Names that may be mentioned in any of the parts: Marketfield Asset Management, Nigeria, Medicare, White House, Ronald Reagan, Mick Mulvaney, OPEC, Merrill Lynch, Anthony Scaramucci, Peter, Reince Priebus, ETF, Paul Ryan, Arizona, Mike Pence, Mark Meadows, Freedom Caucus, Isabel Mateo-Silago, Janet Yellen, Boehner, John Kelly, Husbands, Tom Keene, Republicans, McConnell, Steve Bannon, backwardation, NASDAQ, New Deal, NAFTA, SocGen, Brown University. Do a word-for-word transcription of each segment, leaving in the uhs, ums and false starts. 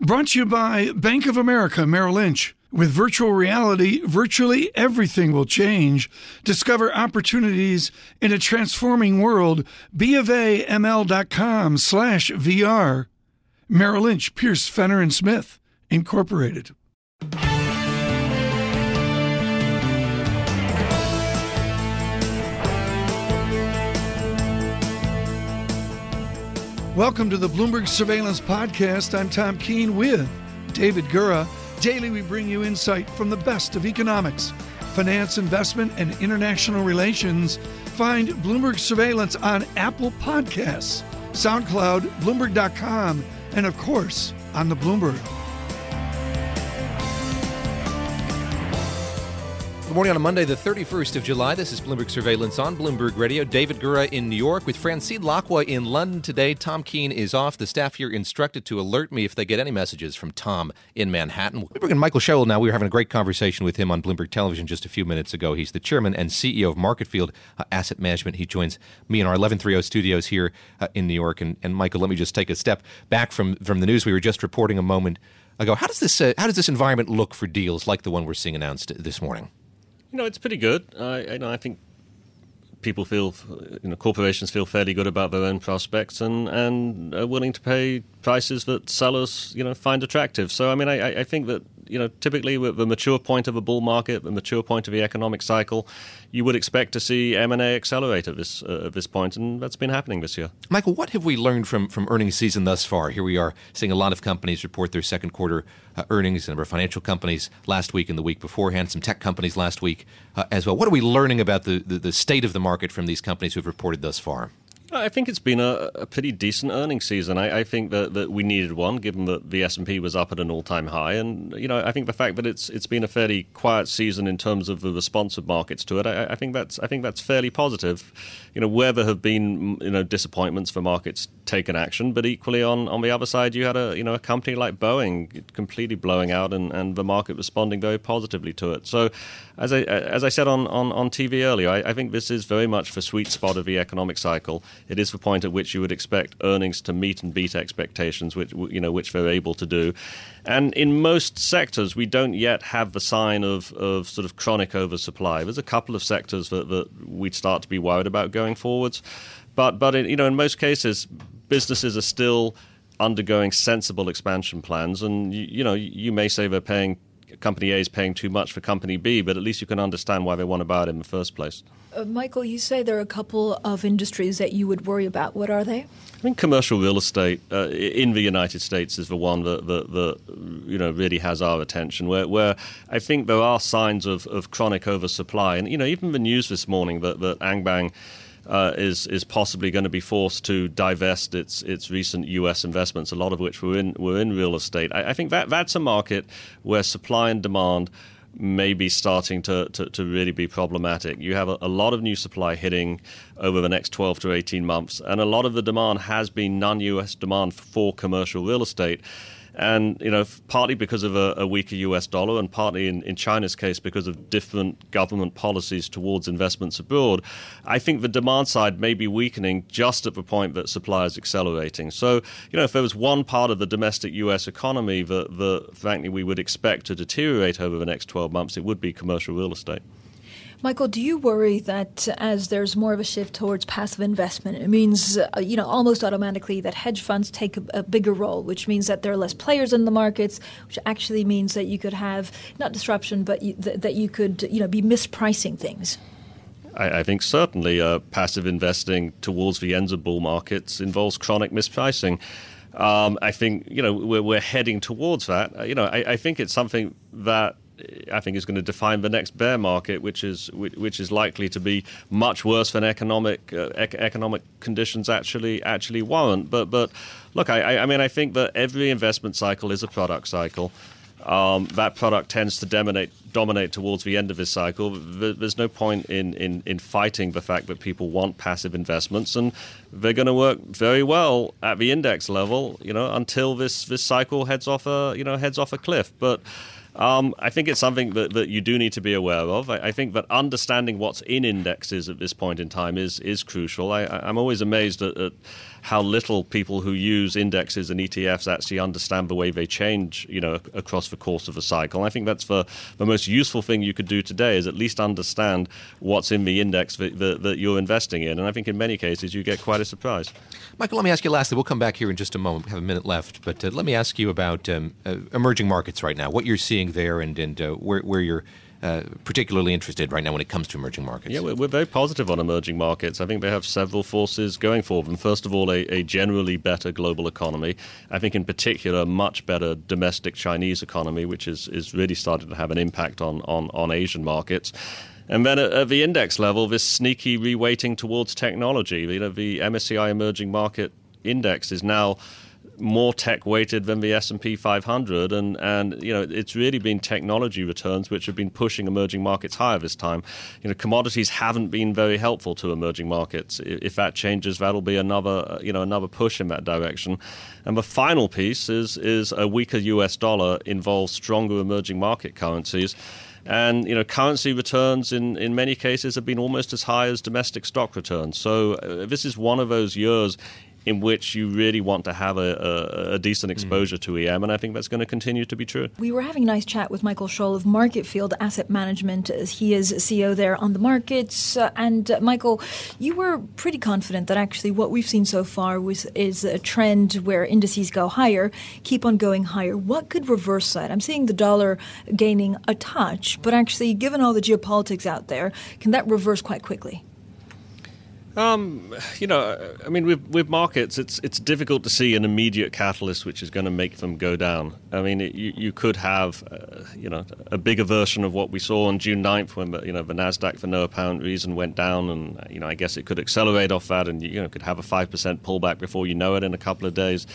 Brought to you by Bank of America, Merrill Lynch. With virtual reality, virtually everything will change. Discover opportunities in a transforming world. B of A M L dot com slash V R. Merrill Lynch, Pierce, Fenner and Smith, Incorporated. Welcome to the Bloomberg Surveillance Podcast. I'm Tom Keene with David Gura. Daily, we bring you insight from the best of economics, finance, investment, and international relations. Find Bloomberg Surveillance on Apple Podcasts, SoundCloud, Bloomberg dot com, and of course, on the Bloomberg. Good morning on a Monday, the thirty-first of July. This is Bloomberg Surveillance on Bloomberg Radio. David Gura in New York with Francine Lacqua in London today. Tom Keene is off. The staff here instructed to alert me if they get any messages from Tom in Manhattan. We bring in Michael Shaoul now. We were having a great conversation with him on Bloomberg Television just a few minutes ago. He's the chairman and C E O of Marketfield Asset Management. He joins me in our eleven thirty studios here uh, in New York. And, and Michael, let me just take a step back from, from the news we were just reporting a moment ago. How does this uh, how does this environment look for deals like the one we're seeing announced this morning? You know, it's pretty good. I, you know, I think people feel, you know, corporations feel fairly good about their own prospects and, and are willing to pay prices that sellers, you know, find attractive. So, I mean, I, I think that, you know, typically with the mature point of a bull market, the mature point of the economic cycle, you would expect to see M and A accelerate at this, uh, at this point, and that's been happening this year. Michael, what have we learned from, from earnings season thus far? Here we are seeing a lot of companies report their second quarter Uh, earnings, a number of financial companies last week and the week beforehand, some tech companies last week uh, as well. What are we learning about the, the, the state of the market from these companies who have reported thus far? I think it's been a, a pretty decent earnings season. I, I think that, that we needed one, given that the S and P was up at an all-time high. And, you know, I think the fact that it's it's been a fairly quiet season in terms of the response of markets to it, I, I think that's I think that's fairly positive. You know, where there have been, you know, disappointments for markets, taken action, but equally on, on the other side, you had a you know a company like Boeing completely blowing out, and, and the market responding very positively to it. So, as I as I said on, on, on T V earlier, I, I think this is very much the sweet spot of the economic cycle. It is the point at which you would expect earnings to meet and beat expectations, which you know which they're able to do. And in most sectors, we don't yet have the sign of, of sort of chronic oversupply. There's a couple of sectors that, that we'd start to be worried about going forwards. But, but in, you know, in most cases, businesses are still undergoing sensible expansion plans. And, you, you know, you may say they're paying Company A is paying too much for Company B, but at least you can understand why they want to buy it in the first place. Uh, Michael, you say there are a couple of industries that you would worry about. What are they? I think commercial real estate uh, in the United States is the one that, that, that you know really has our attention, where, where I think there are signs of, of chronic oversupply. And you know, even the news this morning that, that Angbang Uh, is is possibly going to be forced to divest its its recent U S investments, a lot of which were in were in real estate. I, I think that that's a market where supply and demand may be starting to, to, to really be problematic. You have a, a lot of new supply hitting over the next twelve to eighteen months, and a lot of the demand has been non-U S demand for commercial real estate. And, you know, partly because of a, a weaker U S dollar, and partly in, in China's case because of different government policies towards investments abroad, I think the demand side may be weakening just at the point that supply is accelerating. So, you know, if there was one part of the domestic U S economy that, that frankly, we would expect to deteriorate over the next twelve months, it would be commercial real estate. Michael, do you worry that as there's more of a shift towards passive investment, it means, uh, you know, almost automatically that hedge funds take a, a bigger role, which means that there are less players in the markets, which actually means that you could have not disruption, but you, th- that you could, you know, be mispricing things? I, I think certainly uh, passive investing towards the ends of bull markets involves chronic mispricing. Um, I think, you know, we're, we're heading towards that. You know, I, I think it's something that I think is going to define the next bear market, which is which is likely to be much worse than economic uh, ec- economic conditions actually actually warrant. But but look, I, I mean, I think that every investment cycle is a product cycle. Um, that product tends to dominate dominate towards the end of this cycle. There's no point in, in, in fighting the fact that people want passive investments, and they're going to work very well at the index level, you know, until this this cycle heads off a you know heads off a cliff. But Um, I think it's something that, that you do need to be aware of. I, I think that understanding what's in indexes at this point in time is is crucial. I, I'm always amazed at, at how little people who use indexes and E T Fs actually understand the way they change, you know, across the course of a cycle. And I think that's the, the most useful thing you could do today is at least understand what's in the index that, that, that you're investing in. And I think in many cases you get quite a surprise. Michael, let me ask you lastly. We'll come back here in just a moment. We have a minute left. But uh, let me ask you about um, uh, emerging markets right now, what you're seeing there and, and uh, where, where you're uh, particularly interested right now when it comes to emerging markets. Yeah, we're, we're very positive on emerging markets. I think they have several forces going for them. First of all, a, a generally better global economy. I think in particular, a much better domestic Chinese economy, which is, is really starting to have an impact on, on, on Asian markets. And then at the index level, this sneaky reweighting towards technology. You know, the M S C I Emerging Market Index is now more tech-weighted than the S and P five hundred, and, and you know it's really been technology returns which have been pushing emerging markets higher this time. You know, commodities haven't been very helpful to emerging markets. If that changes, that'll be another you know another push in that direction. And the final piece is is a weaker U S dollar involves stronger emerging market currencies. And, you know, currency returns in, in many cases have been almost as high as domestic stock returns. So uh, this is one of those years in which you really want to have a, a, a decent exposure to E M, and I think that's going to continue to be true. We were having a nice chat with Michael Shaoul of Marketfield Asset Management. He is C E O there on the markets. Uh, and, uh, Michael, you were pretty confident that actually what we've seen so far was, is a trend where indices go higher, keep on going higher. What could reverse that? I'm seeing the dollar gaining a touch, but actually, given all the geopolitics out there, can that reverse quite quickly? Um, you know, I mean, with, with markets, it's it's difficult to see an immediate catalyst which is going to make them go down. I mean, it, you, you could have, uh, you know, a bigger version of what we saw on June ninth when, the, you know, the NASDAQ for no apparent reason went down. And, you know, I guess it could accelerate off that and, you know, could have a five percent pullback before you know it in a couple of days.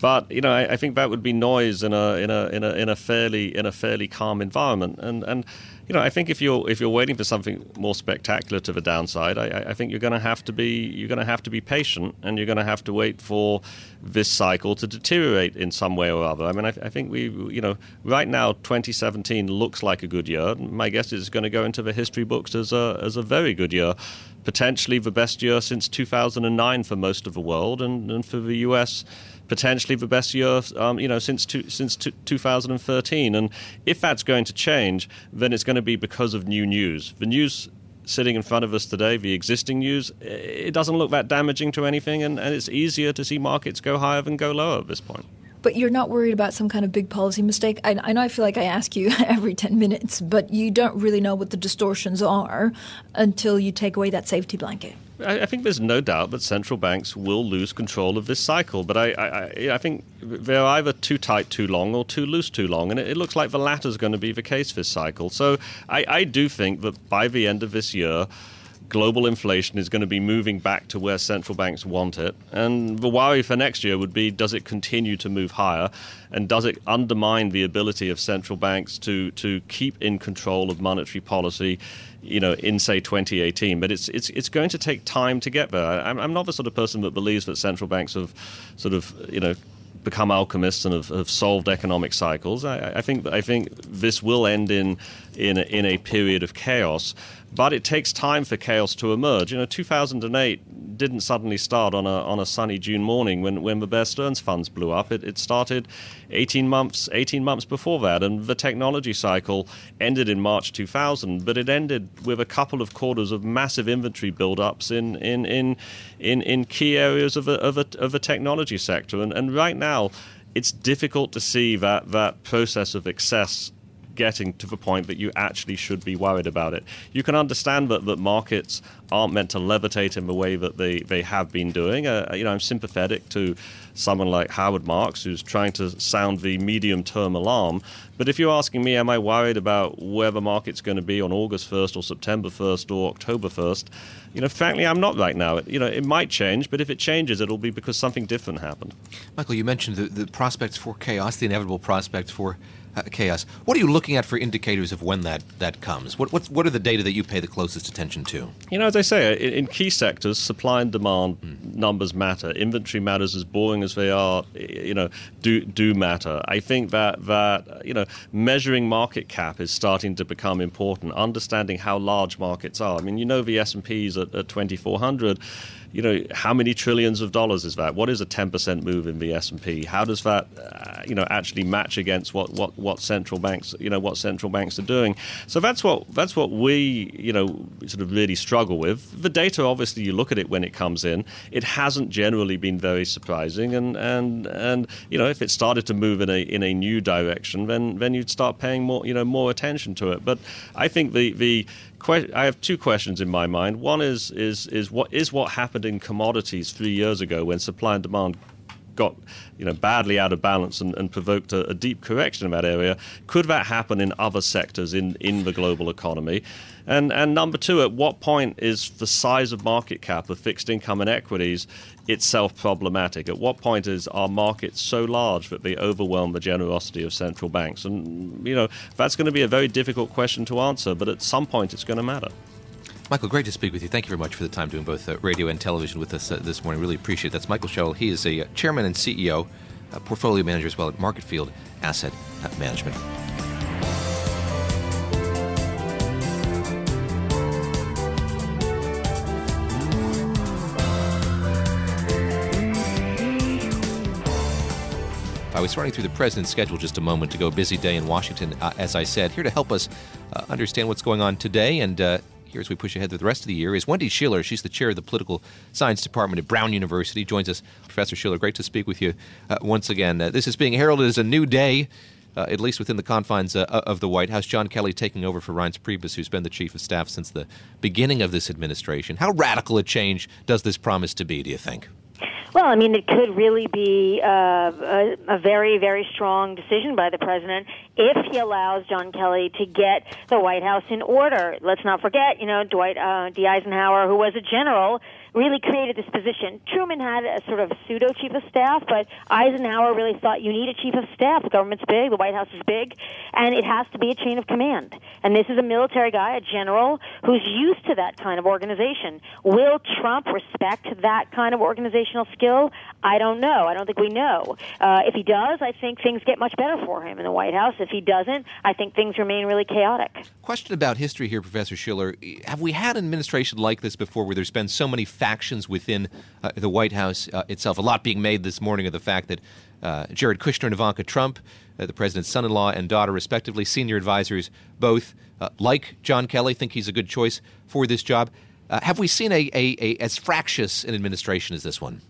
But you know, I, I think that would be noise in a in a in a in a fairly in a fairly calm environment. And and you know, I think if you're if you're waiting for something more spectacular to the downside, I, I think you're going to have to be you're going to have to be patient, and you're going to have to wait for this cycle to deteriorate in some way or other. I mean, I, I think we you know right now twenty seventeen looks like a good year. My guess is it's going to go into the history books as a as a very good year. Potentially the best year since two thousand nine for most of the world, and, and for the U S potentially the best year, um, you know, since two, since two, two thousand thirteen. And if that's going to change, then it's going to be because of new news. The news sitting in front of us today, the existing news, it doesn't look that damaging to anything, and, and it's easier to see markets go higher than go lower at this point. But you're not worried about some kind of big policy mistake? I, I know I feel like I ask you every ten minutes, but you don't really know what the distortions are until you take away that safety blanket. I, I think there's no doubt that central banks will lose control of this cycle. But I, I, I think they're either too tight too long or too loose too long. And it, it looks like the latter is going to be the case this cycle. So I, I do think that by the end of this year, global inflation is going to be moving back to where central banks want it. And the worry for next year would be, does it continue to move higher? And does it undermine the ability of central banks to, to keep in control of monetary policy, you know, in, say, twenty eighteen? But it's it's it's going to take time to get there. I'm, I'm not the sort of person that believes that central banks have sort of, you know, become alchemists and have, have solved economic cycles. I, I think I think this will end in in a, in a period of chaos, but it takes time for chaos to emerge. You know, two thousand eight didn't suddenly start on a on a sunny June morning when, when the Bear Stearns funds blew up. It, it started eighteen months before that, and the technology cycle ended in March two thousand. But it ended with a couple of quarters of massive inventory buildups in in in in, in key areas of a, of a of a technology sector, and and right now. Now, it's difficult to see that, that process of excess getting to the point that you actually should be worried about it. You can understand that, that markets aren't meant to levitate in the way that they, they have been doing. Uh, you know, I'm sympathetic to someone like Howard Marks, who's trying to sound the medium-term alarm. But if you're asking me, am I worried about where the market's going to be on August first or September first or October first, you know, frankly, I'm not right now. It, you know, it might change, but if it changes, it'll be because something different happened. Michael, you mentioned the, the prospects for chaos, the inevitable prospects for uh, chaos. What are you looking at for indicators of when that, that comes? What what's, what are the data that you pay the closest attention to? You know, as I say, in, in key sectors, supply and demand mm. numbers matter. Inventory matters, as boring as they are, you know, do do matter. I think that, that you know, measuring market cap is starting to become important, understanding how large markets are. I mean, you know, the S and P's at, at twenty-four hundred, you know, how many trillions of dollars is that? What is a ten percent move in the S and P? How does that, uh, you know, actually match against what, what, what central banks, you know, what central banks are doing? So that's what that's what we, you know, sort of really struggle with. The data, obviously, you look at it when it comes in. It hasn't generally been very surprising, and and, and you know, if it started to move in a in a new direction, then then you'd start paying more, you know, more attention to it. But I think the the I have two questions in my mind. One is is is what is what happened in commodities three years ago when supply and demand got, you know, badly out of balance and, and provoked a, a deep correction in that area. Could that happen in other sectors in, in the global economy? And and number two, at what point is the size of market cap of fixed income and equities itself problematic? At what point is our markets so large that they overwhelm the generosity of central banks? And, you know, that's going to be a very difficult question to answer, but at some point it's going to matter. Michael, great to speak with you. Thank you very much for the time doing both uh, radio and television with us uh, this morning. Really appreciate it. That's Michael Shaoul. He is a chairman and C E O, a portfolio manager as well at Marketfield Asset Management. I was running through the president's schedule just a moment ago. Busy day in Washington, uh, as I said. Here to help us uh, understand what's going on today and uh, here as we push ahead through the rest of the year is Wendy Schiller. She's the chair of the Political Science Department at Brown University. Joins us, Professor Schiller. Great to speak with you uh, once again. Uh, this is being heralded as a new day, uh, at least within the confines uh, of the White House. John Kelly taking over for Reince Priebus, who's been the chief of staff since the beginning of this administration. How radical a change does this promise to be, do you think? Well, I mean, it could really be uh, a, a very, very strong decision by the president if he allows John Kelly to get the White House in order. Let's not forget, you know, Dwight uh, D. Eisenhower, who was a general, really created this position. Truman had a sort of pseudo chief of staff, but Eisenhower really thought you need a chief of staff. The government's big, the White House is big, and it has to be a chain of command. And this is a military guy, a general, who's used to that kind of organization. Will Trump respect that kind of organizational skill? I don't know. I don't think we know. Uh, if he does, I think things get much better for him in the White House. If he doesn't, I think things remain really chaotic. Question about history here, Professor Schiller. Have we had an administration like this before where there's been so many factions within uh, the White House uh, itself? A lot being made this morning of the fact that uh, Jared Kushner and Ivanka Trump, uh, the president's son-in-law and daughter, respectively, senior advisors, both, uh, like John Kelly, think he's a good choice for this job. Uh, have we seen a, a, a as fractious an administration as this one?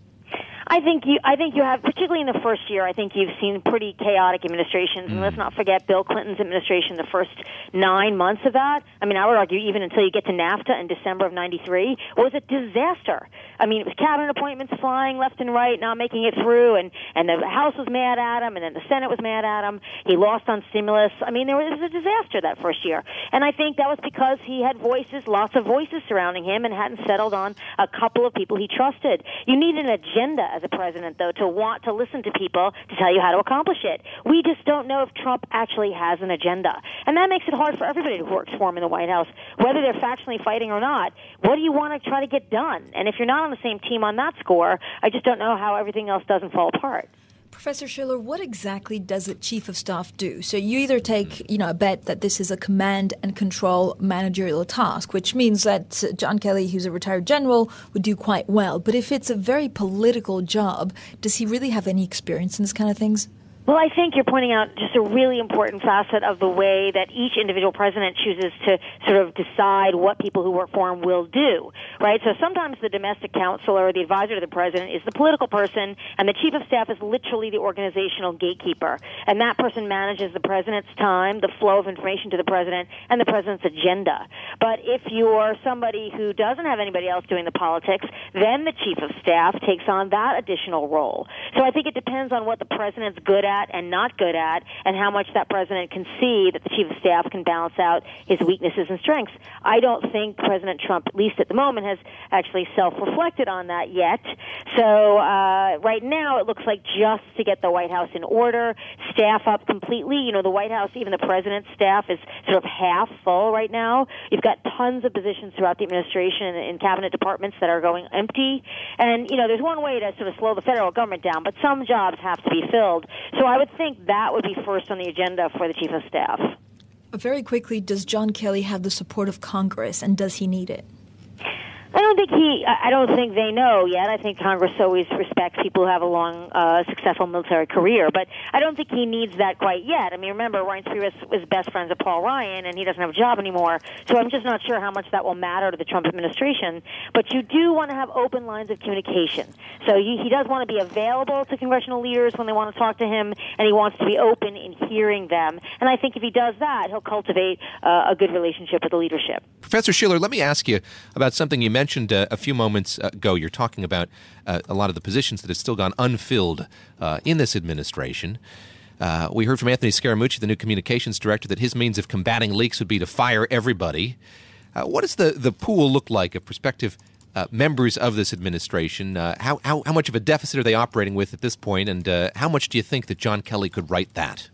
I think you I think you have, particularly in the first year, I think you've seen pretty chaotic administrations. And let's not forget Bill Clinton's administration, the first nine months of that. I mean, I would argue even until you get to NAFTA in December of ninety-three, was a disaster. I mean, it was cabinet appointments flying left and right, not making it through. And, and the House was mad at him, and then the Senate was mad at him. He lost on stimulus. I mean, there was, it was a disaster that first year. And I think that was because he had voices, lots of voices surrounding him, and hadn't settled on a couple of people he trusted. You need an agenda as a president, though, to want to listen to people to tell you how to accomplish it. We just don't know if Trump actually has an agenda. And that makes it hard for everybody who works for him in the White House, whether they're factionally fighting or not. What do you want to try to get done? And if you're not on the same team on that score, I just don't know how everything else doesn't fall apart. Professor Schiller, what exactly does a chief of staff do? So you either take, you know, a bet that this is a command and control managerial task, which means that John Kelly, who's a retired general, would do quite well. But if it's a very political job, does he really have any experience in this kind of things? Well, I think you're pointing out just a really important facet of the way that each individual president chooses to sort of decide what people who work for him will do, right? So sometimes the domestic counselor or the advisor to the president is the political person, and the chief of staff is literally the organizational gatekeeper. And that person manages the president's time, the flow of information to the president, and the president's agenda. But if you're somebody who doesn't have anybody else doing the politics, then the chief of staff takes on that additional role. So I think it depends on what the president's good at, at and not good at, and how much that president can see that the chief of staff can balance out his weaknesses and strengths. I don't think President Trump, at least at the moment, has actually self-reflected on that yet. So uh, right now it looks like just to get the White House in order, staff up completely. You know, the White House, even the president's staff, is sort of half full right now. You've got tons of positions throughout the administration and in cabinet departments that are going empty. And, you know, there's one way to sort of slow the federal government down, but some jobs have to be filled. So I would think that would be first on the agenda for the chief of staff. Very quickly, does John Kelly have the support of Congress, and does he need it? I don't think he. I don't think they know yet. I think Congress always respects people who have a long, uh, successful military career, but I don't think he needs that quite yet. I mean, remember, Reince Priebus was best friends with Paul Ryan, and he doesn't have a job anymore. So I'm just not sure how much that will matter to the Trump administration. But you do want to have open lines of communication. So he, he does want to be available to congressional leaders when they want to talk to him, and he wants to be open in hearing them. And I think if he does that, he'll cultivate uh, a good relationship with the leadership. Professor Schiller, let me ask you about something you mentioned. mentioned uh, a few moments ago. You're talking about uh, a lot of the positions that have still gone unfilled uh, in this administration. Uh, we heard from Anthony Scaramucci, the new communications director, that his means of combating leaks would be to fire everybody. Uh, what does the, the pool look like of prospective uh, members of this administration? Uh, how, how, how much of a deficit are they operating with at this point, and uh, how much do you think that John Kelly could right that?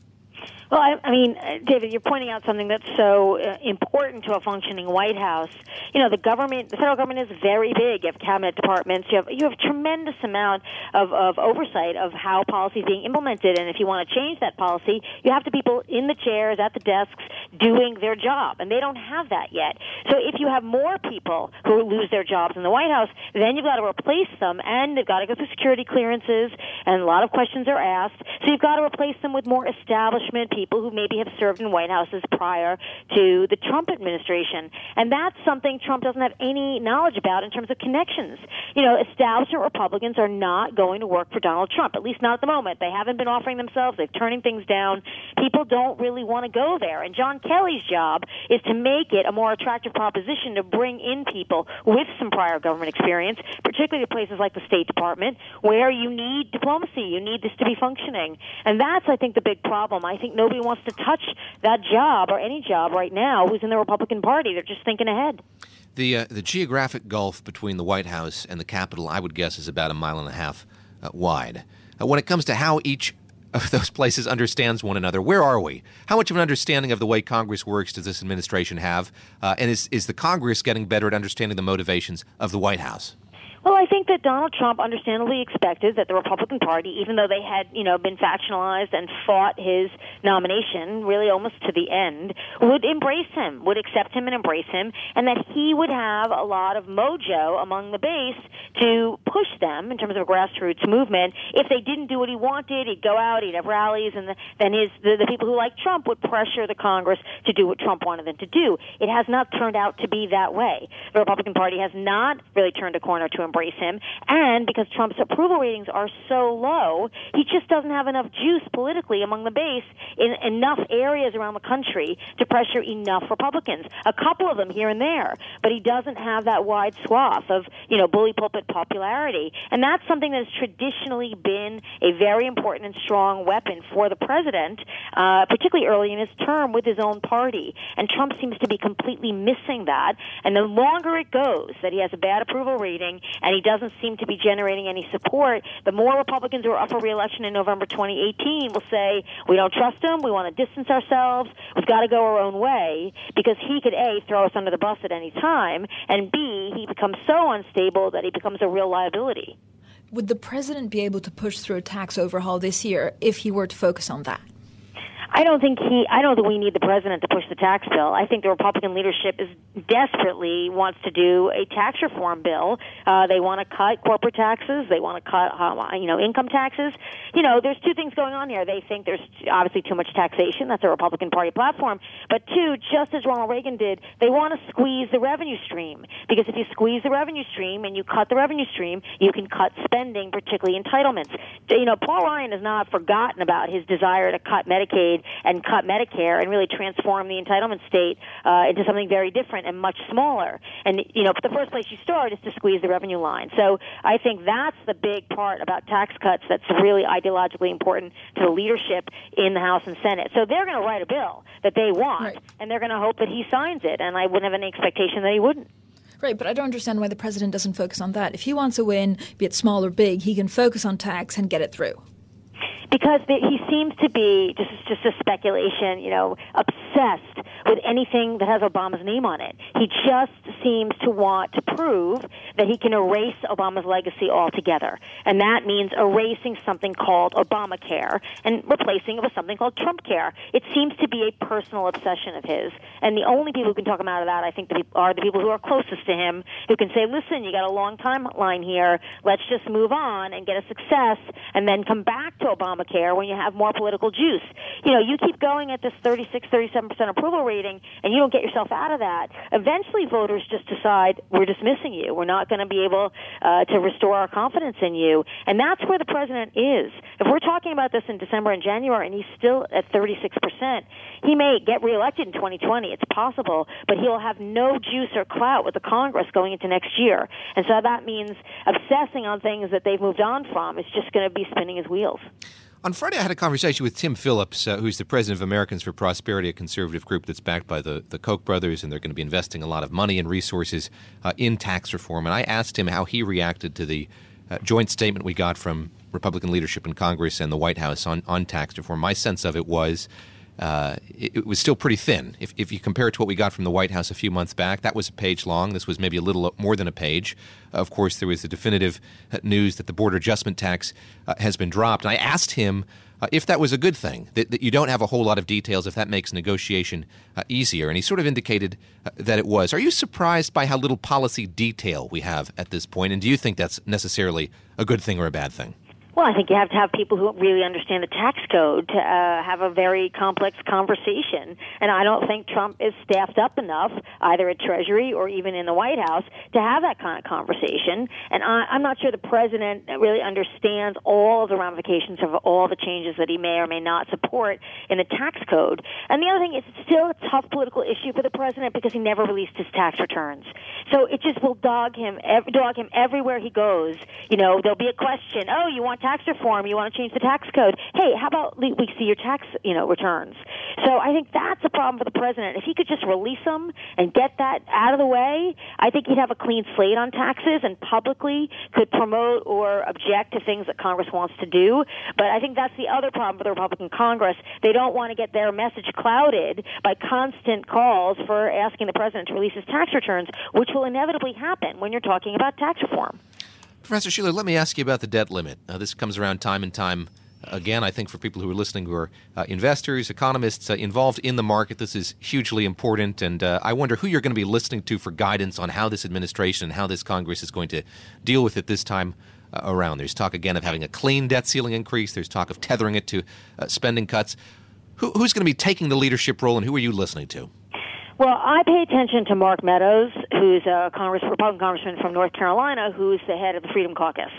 Well, I, I mean, David, you're pointing out something that's so uh, important to a functioning White House. You know, the government, the federal government is very big. You have cabinet departments. You have you have a tremendous amount of, of oversight of how policy is being implemented. And if you want to change that policy, you have to people in the chairs, at the desks, doing their job. And they don't have that yet. So if you have more people who lose their jobs in the White House, then you've got to replace them. And they've got to go through security clearances. And a lot of questions are asked. So you've got to replace them with more establishment people who maybe have served in White Houses prior to the Trump administration. And that's something Trump doesn't have any knowledge about in terms of connections. You know, establishment Republicans are not going to work for Donald Trump, at least not at the moment. They haven't been offering themselves. They're turning things down. People don't really want to go there. And John Kelly's job is to make it a more attractive proposition to bring in people with some prior government experience, particularly to places like the State Department, where you need diplomacy. You need this to be functioning. And that's, I think, the big problem. I think no Nobody wants to touch that job or any job right now who's in the Republican Party. They're just thinking ahead. The uh, the geographic gulf between the White House and the Capitol, I would guess, is about a mile and a half uh, wide. Uh, when it comes to how each of those places understands one another, where are we? How much of an understanding of the way Congress works does this administration have? Uh, and is, is the Congress getting better at understanding the motivations of the White House? Well, I think that Donald Trump understandably expected that the Republican Party, even though they had, you know, been factionalized and fought his nomination really almost to the end, would embrace him, would accept him and embrace him, and that he would have a lot of mojo among the base to push them in terms of a grassroots movement. If they didn't do what he wanted, he'd go out, he'd have rallies, and then his the, the people who like Trump would pressure the Congress to do what Trump wanted them to do. It has not turned out to be that way. The Republican Party has not really turned a corner to embrace him, and because Trump's approval ratings are so low, he just doesn't have enough juice politically among the base in enough areas around the country to pressure enough Republicans. A couple of them here and there, but he doesn't have that wide swath of, you know, bully pulpit popularity, and that's something that has traditionally been a very important and strong weapon for the president, uh, particularly early in his term with his own party, and Trump seems to be completely missing that, and the longer it goes that he has a bad approval rating and he doesn't seem to be generating any support, the more Republicans who are up for re-election in November twenty eighteen will say, we don't trust him, we want to distance ourselves, we've got to go our own way, because he could, A, throw us under the bus at any time, and B, he becomes so unstable that he becomes a real liability. Would the president be able to push through a tax overhaul this year if he were to focus on that? I don't think he. I don't think we need the president to push the tax bill. I think the Republican leadership is desperately wants to do a tax reform bill. Uh, they want to cut corporate taxes. They want to cut, uh, you know, income taxes. You know, there's two things going on here. They think there's obviously too much taxation. That's a Republican Party platform. But two, just as Ronald Reagan did, they want to squeeze the revenue stream, because if you squeeze the revenue stream and you cut the revenue stream, you can cut spending, particularly entitlements. You know, Paul Ryan has not forgotten about his desire to cut Medicaid and cut Medicare and really transform the entitlement state uh, into something very different and much smaller. And, you know, but the first place you start is to squeeze the revenue line. So I think that's the big part about tax cuts that's really ideologically important to the leadership in the House and Senate. So they're going to write a bill that they want, right, and they're going to hope that he signs it, and I wouldn't have any expectation that he wouldn't. Right, but I don't understand why the president doesn't focus on that. If he wants a win, be it small or big, he can focus on tax and get it through. Because he seems to be, just just a speculation, you know, obsessed with anything that has Obama's name on it. He just seems to want to prove that he can erase Obama's legacy altogether. And that means erasing something called Obamacare and replacing it with something called Trump Care. It seems to be a personal obsession of his. And the only people who can talk him out of that, I think, are the people who are closest to him, who can say, listen, you got a long timeline here. Let's just move on and get a success and then come back to Obama Care when you have more political juice. You know, you keep going at this thirty-six, thirty-seven percent approval rating and you don't get yourself out of that. Eventually voters just decide, we're dismissing you. We're not going to be able uh, to restore our confidence in you. And that's where the president is. If we're talking about this in December and January and he's still at thirty-six percent, he may get reelected in twenty twenty. It's possible, but he'll have no juice or clout with the Congress going into next year. And so that means obsessing on things that they've moved on from is just going to be spinning his wheels. On Friday, I had a conversation with Tim Phillips, uh, who's the president of Americans for Prosperity, a conservative group that's backed by the, the Koch brothers, and they're going to be investing a lot of money and resources uh, in tax reform. And I asked him how he reacted to the uh, joint statement we got from Republican leadership in Congress and the White House on, on tax reform. My sense of it was uh, it, it was still pretty thin. If, if you compare it to what we got from the White House a few months back, that was a page long. This was maybe a little more than a page. Of course, there was the definitive news that the border adjustment tax uh, has been dropped. And I asked him uh, if that was a good thing, that, that you don't have a whole lot of details, if that makes negotiation uh, easier. And he sort of indicated uh, that it was. Are you surprised by how little policy detail we have at this point? And do you think that's necessarily a good thing or a bad thing? Well, I think you have to have people who really understand the tax code to uh, have a very complex conversation. And I don't think Trump is staffed up enough, either at Treasury or even in the White House, to have that kind of conversation. And I, I'm not sure the president really understands all of the ramifications of all the changes that he may or may not support in the tax code. And the other thing is it's still a tough political issue for the president because he never released his tax returns. So it just will dog him, ev- dog him everywhere he goes. You know, there'll be a question, oh, you want tax reform, you want to change the tax code. Hey, how about we see your tax, you know, returns? So I think that's a problem for the president. If he could just release them and get that out of the way, I think he'd have a clean slate on taxes and publicly could promote or object to things that Congress wants to do. But I think that's the other problem for the Republican Congress. They don't want to get their message clouded by constant calls for asking the president to release his tax returns, which will inevitably happen when you're talking about tax reform. Professor Schiller, let me ask you about the debt limit. Uh, this comes around time and time again, I think, for people who are listening who are uh, investors, economists uh, involved in the market. This is hugely important, and uh, I wonder who you're going to be listening to for guidance on how this administration and how this Congress is going to deal with it this time uh, around. There's talk, again, of having a clean debt ceiling increase. There's talk of tethering it to uh, spending cuts. Who, who's going to be taking the leadership role, and who are you listening to? Well, I pay attention to Mark Meadows, who's a Congress, Republican congressman from North Carolina, who's the head of the Freedom Caucus.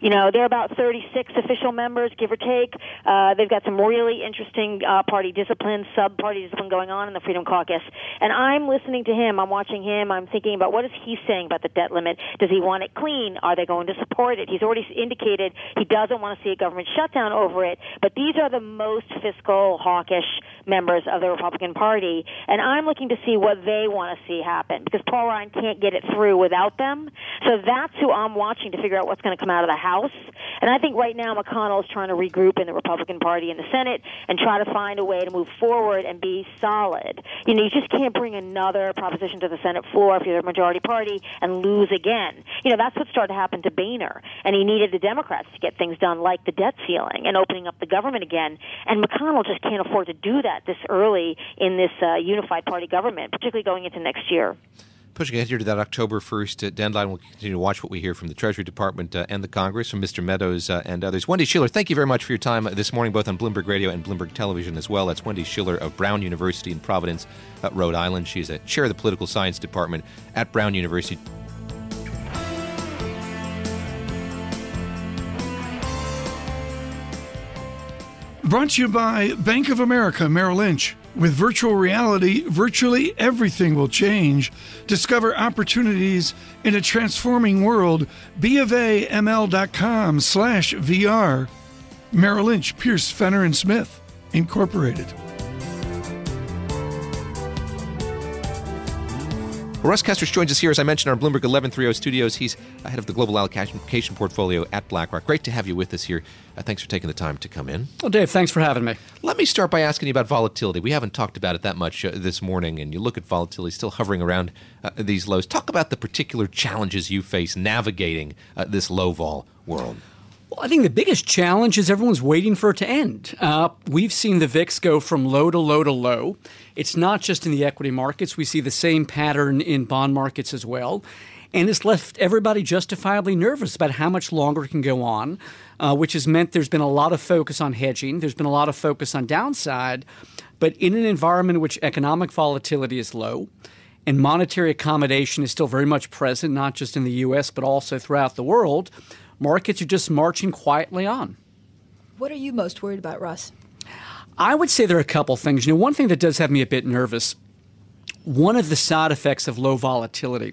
You know, there are about thirty-six official members, give or take. Uh, they've got some really interesting uh, party discipline, sub-party discipline going on in the Freedom Caucus. And I'm listening to him. I'm watching him. I'm thinking about what is he saying about the debt limit? Does he want it clean? Are they going to support it? He's already indicated he doesn't want to see a government shutdown over it. But these are the most fiscal hawkish members of the Republican Party. And I'm looking to see what they want to see happen because Paul Ryan can't get it through without them. So that's who I'm watching to figure out what's going to come out of the House. And I think right now McConnell is trying to regroup in the Republican Party and the Senate and try to find a way to move forward and be solid. You know, you just can't bring another proposition to the Senate floor if you're the majority party and lose again. You know, that's what started to happen to Boehner. And he needed the Democrats to get things done like the debt ceiling and opening up the government again. And McConnell just can't afford to do that this early in this uh, unified party government, particularly going into next year. Pushing ahead here to that October first uh, deadline, we'll continue to watch what we hear from the Treasury Department uh, and the Congress, from Mister Meadows uh, and others. Wendy Schiller, thank you very much for your time this morning, both on Bloomberg Radio and Bloomberg Television as well. That's Wendy Schiller of Brown University in Providence, uh, Rhode Island. She's a chair of the Political Science Department at Brown University. Brought to you by Bank of America Merrill Lynch. With virtual reality, virtually everything will change. Discover opportunities in a transforming world. B of A M L dot com slash V R. Merrill Lynch, Pierce, Fenner and Smith, Incorporated. Well, Russ Koesterich joins us here, as I mentioned, our Bloomberg eleven thirty studios. He's head of the Global Allocation Portfolio at BlackRock. Great to have you with us here. Uh, thanks for taking the time to come in. Well, Dave, thanks for having me. Let me start by asking you about volatility. We haven't talked about it that much uh, this morning, and you look at volatility still hovering around uh, these lows. Talk about the particular challenges you face navigating uh, this low vol world. Well, I think the biggest challenge is everyone's waiting for it to end. Uh, we've seen the V I X go from low to low to low. It's not just in the equity markets. We see the same pattern in bond markets as well. And it's left everybody justifiably nervous about how much longer it can go on, uh, which has meant there's been a lot of focus on hedging. There's been a lot of focus on downside. But in an environment in which economic volatility is low and monetary accommodation is still very much present, not just in the U S, but also throughout the world, markets are just marching quietly on. What are you most worried about, Russ? I would say there are a couple things. You know, one thing that does have me a bit nervous, one of the side effects of low volatility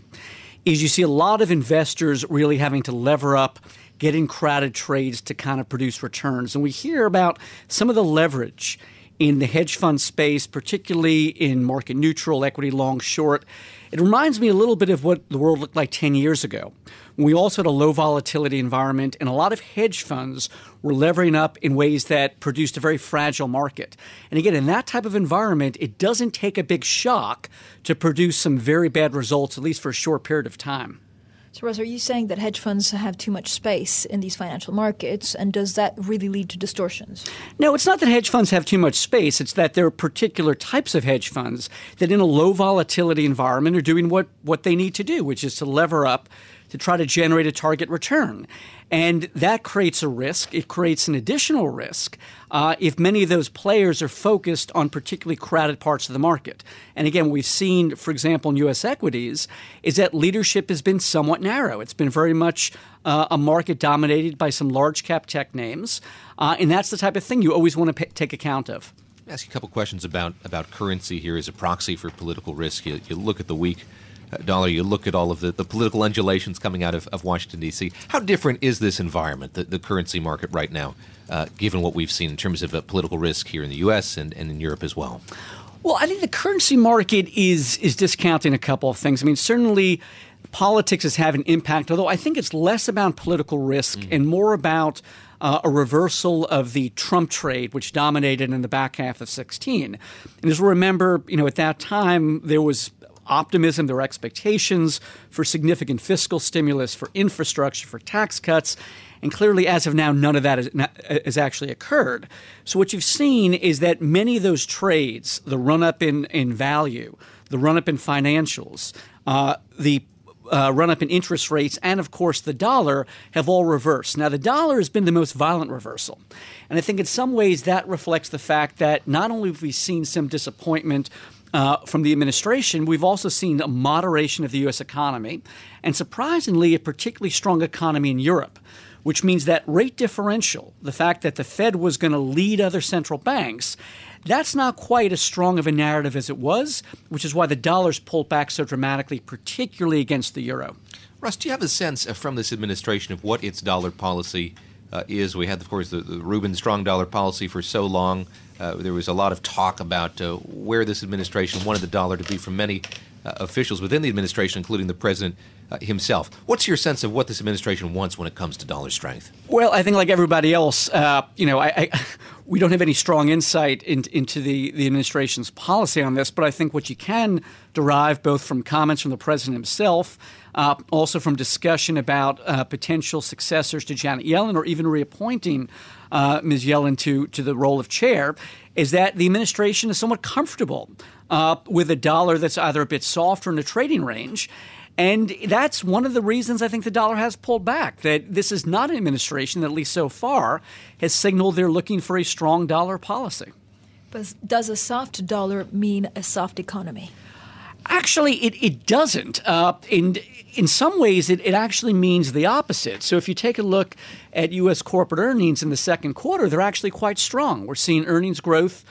is you see a lot of investors really having to lever up, getting crowded trades to kind of produce returns. And we hear about some of the leverage in the hedge fund space, particularly in market neutral, equity, long, short. It reminds me a little bit of what the world looked like ten years ago. We also had a low volatility environment, and a lot of hedge funds were levering up in ways that produced a very fragile market. And again, in that type of environment, it doesn't take a big shock to produce some very bad results, at least for a short period of time. So, Russ, are you saying that hedge funds have too much space in these financial markets, and does that really lead to distortions? No, it's not that hedge funds have too much space. It's that there are particular types of hedge funds that in a low volatility environment are doing what, what they need to do, which is to lever up to try to generate a target return. And that creates a risk. It creates an additional risk uh, if many of those players are focused on particularly crowded parts of the market. And again, we've seen, for example, in U S equities, is that leadership has been somewhat narrow. It's been very much uh, a market dominated by some large cap tech names. Uh, and that's the type of thing you always want to p- take account of. Let me ask you a couple questions about, about currency here as a proxy for political risk. You, you look at the week dollar, you look at all of the, the political undulations coming out of, of Washington, D C. How different is this environment, the, the currency market right now, uh, given what we've seen in terms of uh, political risk here in the U S and, and in Europe as well? Well, I think the currency market is is discounting a couple of things. I mean, certainly politics has had an impact, although I think it's less about political risk mm. and more about Uh, a reversal of the Trump trade, which dominated in the back half of sixteen. And as we remember, you know, at that time, there was optimism, there were expectations for significant fiscal stimulus, for infrastructure, for tax cuts. And clearly, as of now, none of that is not, has actually occurred. So what you've seen is that many of those trades, the run-up in, in value, the run-up in financials, uh, the Uh, run-up in interest rates, and, of course, the dollar have all reversed. Now, the dollar has been the most violent reversal. And I think in some ways that reflects the fact that not only have we seen some disappointment uh, from the administration, we've also seen a moderation of the U S economy, and surprisingly, a particularly strong economy in Europe, which means that rate differential, the fact that the Fed was going to lead other central banks, that's not quite as strong of a narrative as it was, which is why the dollar's pulled back so dramatically, particularly against the euro. Russ, do you have a sense from this administration of what its dollar policy uh, is? We had, of course, the, the Rubin strong dollar policy for so long. Uh, there was a lot of talk about uh, where this administration wanted the dollar to be from many uh, officials within the administration, including the president uh, himself. What's your sense of what this administration wants when it comes to dollar strength? Well, I think like everybody else, uh, you know, I, I we don't have any strong insight in, into the, the administration's policy on this, but I think what you can derive both from comments from the president himself, uh, also from discussion about uh, potential successors to Janet Yellen or even reappointing Uh, Miz Yellen to, to the role of chair, is that the administration is somewhat comfortable uh, with a dollar that's either a bit softer in the trading range. And that's one of the reasons I think the dollar has pulled back, that this is not an administration that, at least so far, has signaled they're looking for a strong dollar policy. But does a soft dollar mean a soft economy? Actually, it, it doesn't. Uh, in in some ways, it, it actually means the opposite. So if you take a look at U S corporate earnings in the second quarter, they're actually quite strong. We're seeing earnings growth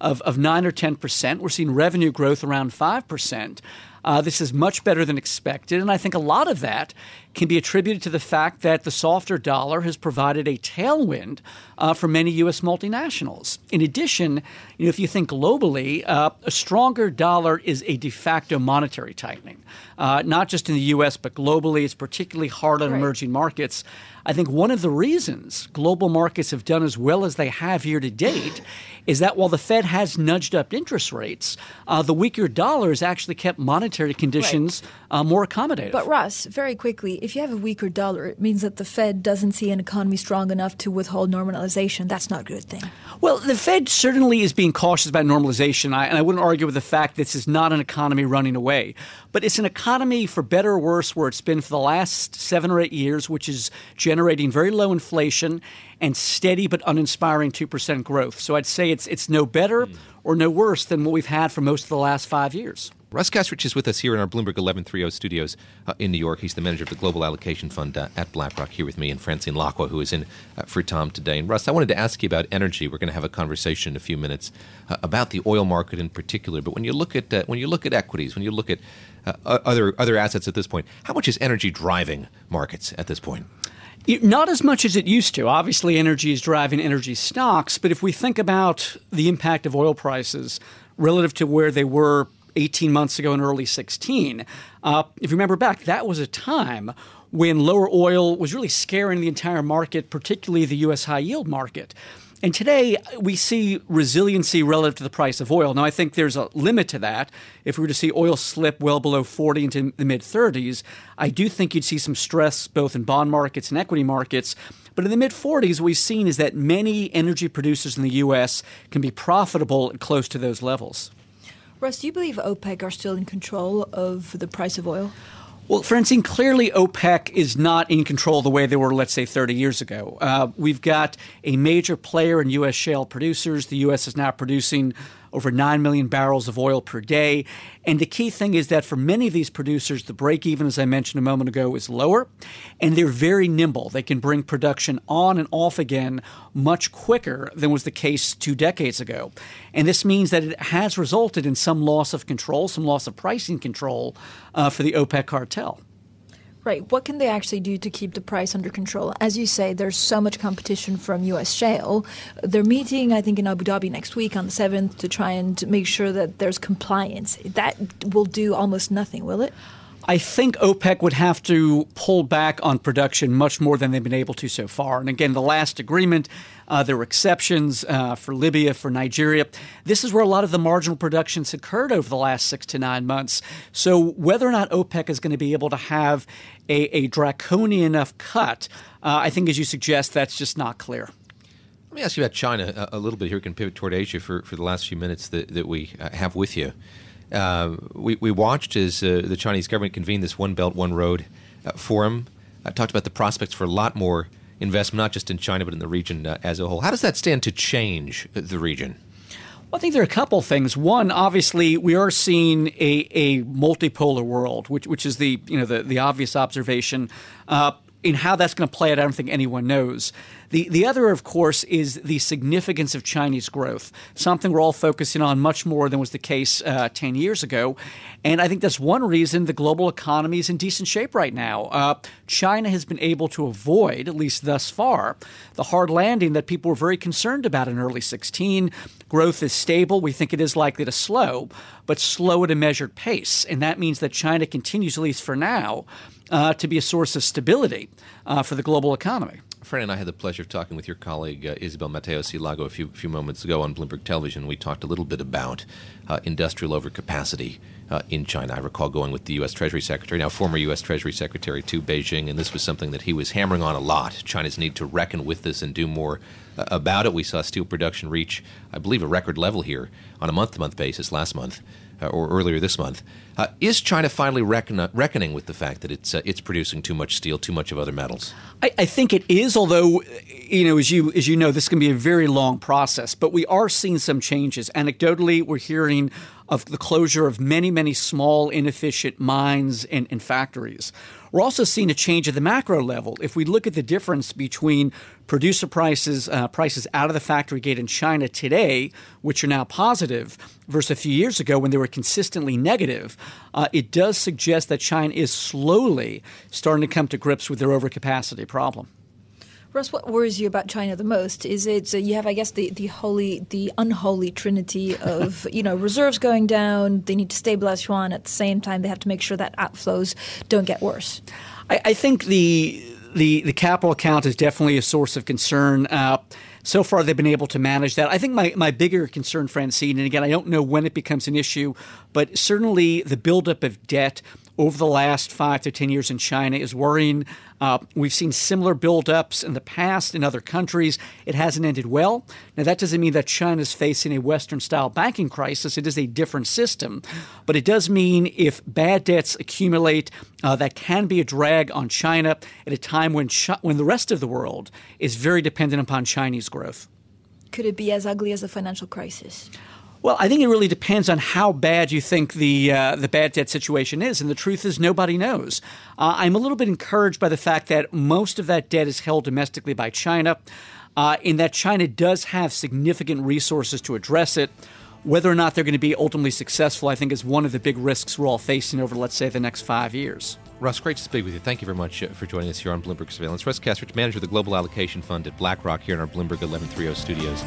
of, of nine or ten percent. We're seeing revenue growth around five percent. Uh, this is much better than expected, and I think a lot of that can be attributed to the fact that the softer dollar has provided a tailwind uh, for many U S multinationals. In addition, you know, if you think globally, uh, a stronger dollar is a de facto monetary tightening, uh, not just in the U S, but globally. It's particularly hard on right. emerging markets. I think one of the reasons global markets have done as well as they have year to date is that while the Fed has nudged up interest rates, uh, the weaker dollar has actually kept monetary conditions right. uh, more accommodative. But Russ, very quickly, if you have a weaker dollar, it means that the Fed doesn't see an economy strong enough to withhold normalization. That's not a good thing. Well, the Fed certainly is being cautious about normalization, I, and I wouldn't argue with the fact this is not an economy running away. But it's an economy, for better or worse, where it's been for the last seven or eight years, which is generally generating very low inflation and steady but uninspiring two percent growth. So I'd say it's it's no better or no worse than what we've had for most of the last five years. Russ Koesterich is with us here in our Bloomberg eleven thirty studios uh, in New York. He's the manager of the Global Allocation Fund uh, at BlackRock, here with me and Francine Lacqua, who is in uh, for Tom today. And Russ, I wanted to ask you about energy. We're going to have a conversation in a few minutes uh, about the oil market in particular. But when you look at uh, when you look at equities, when you look at uh, other other assets at this point, how much is energy driving markets at this point? Not as much as it used to. Obviously, energy is driving energy stocks. But if we think about the impact of oil prices relative to where they were eighteen months ago in early sixteen, uh, if you remember back, that was a time when lower oil was really scaring the entire market, particularly the U S high yield market. And today, we see resiliency relative to the price of oil. Now, I think there's a limit to that. If we were to see oil slip well below forty into the mid-thirties, I do think you'd see some stress both in bond markets and equity markets. But in the mid-forties, what we've seen is that many energy producers in the U S can be profitable and close to those levels. Russ, do you believe OPEC are still in control of the price of oil? Well, Francine, clearly OPEC is not in control the way they were, let's say, thirty years ago. Uh, we've got a major player in U S shale producers. The U S is now producing over nine million barrels of oil per day. And the key thing is that for many of these producers, the break-even, as I mentioned a moment ago, is lower. And they're very nimble. They can bring production on and off again much quicker than was the case two decades ago. And this means that it has resulted in some loss of control, some loss of pricing control uh, for the OPEC cartel. Right. What can they actually do to keep the price under control? As you say, there's so much competition from U S shale. They're meeting, I think, in Abu Dhabi next week on the seventh to try and make sure that there's compliance. That will do almost nothing, will it? I think OPEC would have to pull back on production much more than they've been able to so far. And again, the last agreement, uh, there were exceptions uh, for Libya, for Nigeria. This is where a lot of the marginal productions occurred over the last six to nine months. So whether or not OPEC is going to be able to have a, a draconian enough cut, uh, I think, as you suggest, that's just not clear. Let me ask you about China a, a little bit here. We can pivot toward Asia for, for the last few minutes that, that we uh, have with you. Uh, we, we watched as uh, the Chinese government convened this One Belt, One Road uh, forum. I talked about the prospects for a lot more investment, not just in China, but in the region uh, as a whole. How does that stand to change the region? Well, I think there are a couple things. One, obviously, we are seeing a, a multipolar world, which which is the you know the, the obvious observation. Uh, in how that's going to play out, I don't think anyone knows. The the other, of course, is the significance of Chinese growth, something we're all focusing on much more than was the case uh, ten years ago. And I think that's one reason the global economy is in decent shape right now. Uh, China has been able to avoid, at least thus far, the hard landing that people were very concerned about in early sixteen. Growth is stable. We think it is likely to slow, but slow at a measured pace. And that means that China continues, at least for now, uh, to be a source of stability uh, for the global economy. Fran and I had the pleasure of talking with your colleague, uh, Isabel Mateo-Silago, a few few moments ago on Bloomberg Television. We talked a little bit about uh, industrial overcapacity uh, in China. I recall going with the U S. Treasury Secretary, now former U S. Treasury Secretary, to Beijing, and this was something that he was hammering on a lot. China's need to reckon with this and do more about it. We saw steel production reach, I believe, a record level here on a month-to-month basis last month uh, or earlier this month. Uh, is China finally reckon- reckoning with the fact that it's uh, it's producing too much steel, too much of other metals? I, I think it is, although, you know, as you as you know, this can be a very long process. But we are seeing some changes. Anecdotally, we're hearing of the closure of many, many small, inefficient mines and, and factories. We're also seeing a change at the macro level. If we look at the difference between producer prices, uh, prices out of the factory gate in China today, which are now positive, versus a few years ago when they were consistently negative, uh, it does suggest that China is slowly starting to come to grips with their overcapacity problem. Russ, what worries you about China the most? Is it uh, you have, I guess, the, the holy, the unholy trinity of, you know, reserves going down, they need to stabilize yuan, at the same time they have to make sure that outflows don't get worse. I, I think the, the the capital account is definitely a source of concern. Uh, so far they've been able to manage that. I think my, my bigger concern, Francine, and again, I don't know when it becomes an issue, but certainly the buildup of debt over the last five to ten years in China is worrying. Uh, we've seen similar buildups in the past in other countries. It hasn't ended well. Now, that doesn't mean that China is facing a Western-style banking crisis. It is a different system. But it does mean if bad debts accumulate, uh, that can be a drag on China at a time when chi- when the rest of the world is very dependent upon Chinese growth. Could it be as ugly as the financial crisis? Well, I think it really depends on how bad you think the uh, the bad debt situation is. And the truth is nobody knows. Uh, I'm a little bit encouraged by the fact that most of that debt is held domestically by China, uh, in that China does have significant resources to address it. Whether or not they're going to be ultimately successful, I think, is one of the big risks we're all facing over, let's say, the next five years. Russ, great to speak with you. Thank you very much uh, for joining us here on Bloomberg Surveillance. Russ Koesterich, manager of the Global Allocation Fund at BlackRock here in our Bloomberg eleven thirty studios.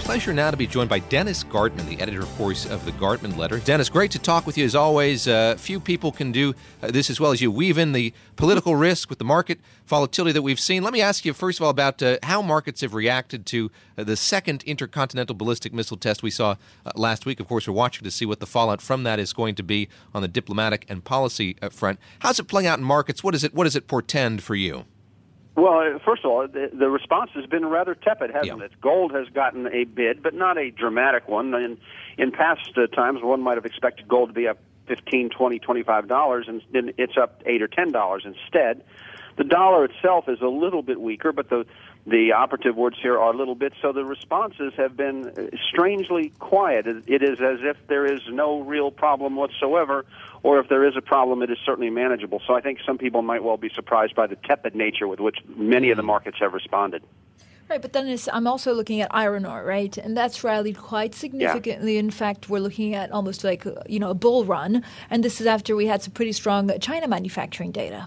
Pleasure now to be joined by Dennis Gartman, the editor, of course, of the Gartman Letter. Dennis, great to talk with you as always. Uh, few people can do uh, this as well as you. Weave in the political risk with the market volatility that we've seen. Let me ask you, first of all, about uh, how markets have reacted to uh, the second intercontinental ballistic missile test we saw uh, last week. Of course, we're watching to see what the fallout from that is going to be on the diplomatic and policy uh, front. How's it playing out in markets? What is it? What does it portend for you? Well, first of all, the response has been rather tepid, hasn't yeah. it? Gold has gotten a bid, but not a dramatic one. In, in past uh, times, one might have expected gold to be up fifteen, twenty, twenty-five dollars, and it's up eight or ten dollars instead. The dollar itself is a little bit weaker, but the the operative words here are a little bit, so the responses have been strangely quiet. It is as if there is no real problem whatsoever, or if there is a problem, it is certainly manageable. So I think some people might well be surprised by the tepid nature with which many of the markets have responded. Right, but then I'm also looking at iron ore, right? And that's rallied quite significantly. Yeah. In fact, we're looking at almost like, you know, a bull run, and this is after we had some pretty strong China manufacturing data.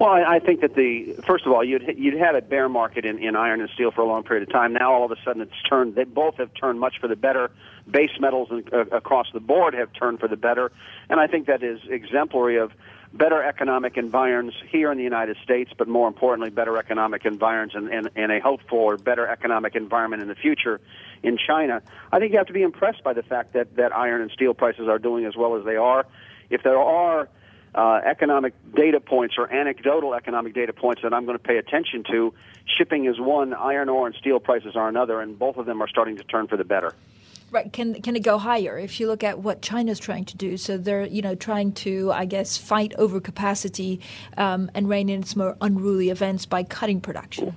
Well, I think that the first of all, you'd you'd had a bear market in, in iron and steel for a long period of time. Now all of a sudden it's turned. They both have turned much for the better. Base metals and, uh, across the board have turned for the better, and I think that is exemplary of better economic environs here in the United States, but more importantly, better economic environs and, and, and a hopeful or better economic environment in the future in China. I think you have to be impressed by the fact that, that iron and steel prices are doing as well as they are. If there are Uh, economic data points or anecdotal economic data points that I'm going to pay attention to, shipping is one, iron ore and steel prices are another, and both of them are starting to turn for the better. Right. Can can it go higher if you look at what China's trying to do? So they're, you know, trying to, I guess, fight overcapacity um, and rein in some more unruly events by cutting production.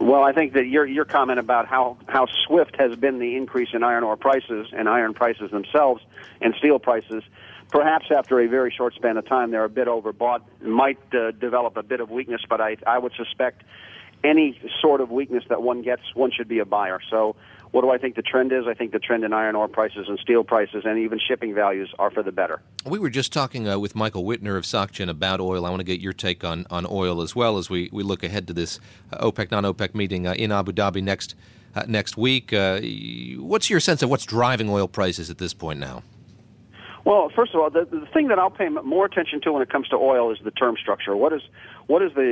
Well, I think that your your comment about how, how swift has been the increase in iron ore prices and iron prices themselves and steel prices, perhaps after a very short span of time, they're a bit overbought, might uh, develop a bit of weakness, but I, I would suspect any sort of weakness that one gets, one should be a buyer. So what do I think the trend is? I think the trend in iron ore prices and steel prices and even shipping values are for the better. We were just talking uh, with Michael Whitner of SocGen about oil. I want to get your take on, on oil as well as we, we look ahead to this uh, OPEC, non-OPEC meeting uh, in Abu Dhabi next, uh, next week. Uh, what's your sense of what's driving oil prices at this point now? Well, first of all, the, the thing that I'll pay more attention to when it comes to oil is the term structure. What is what is the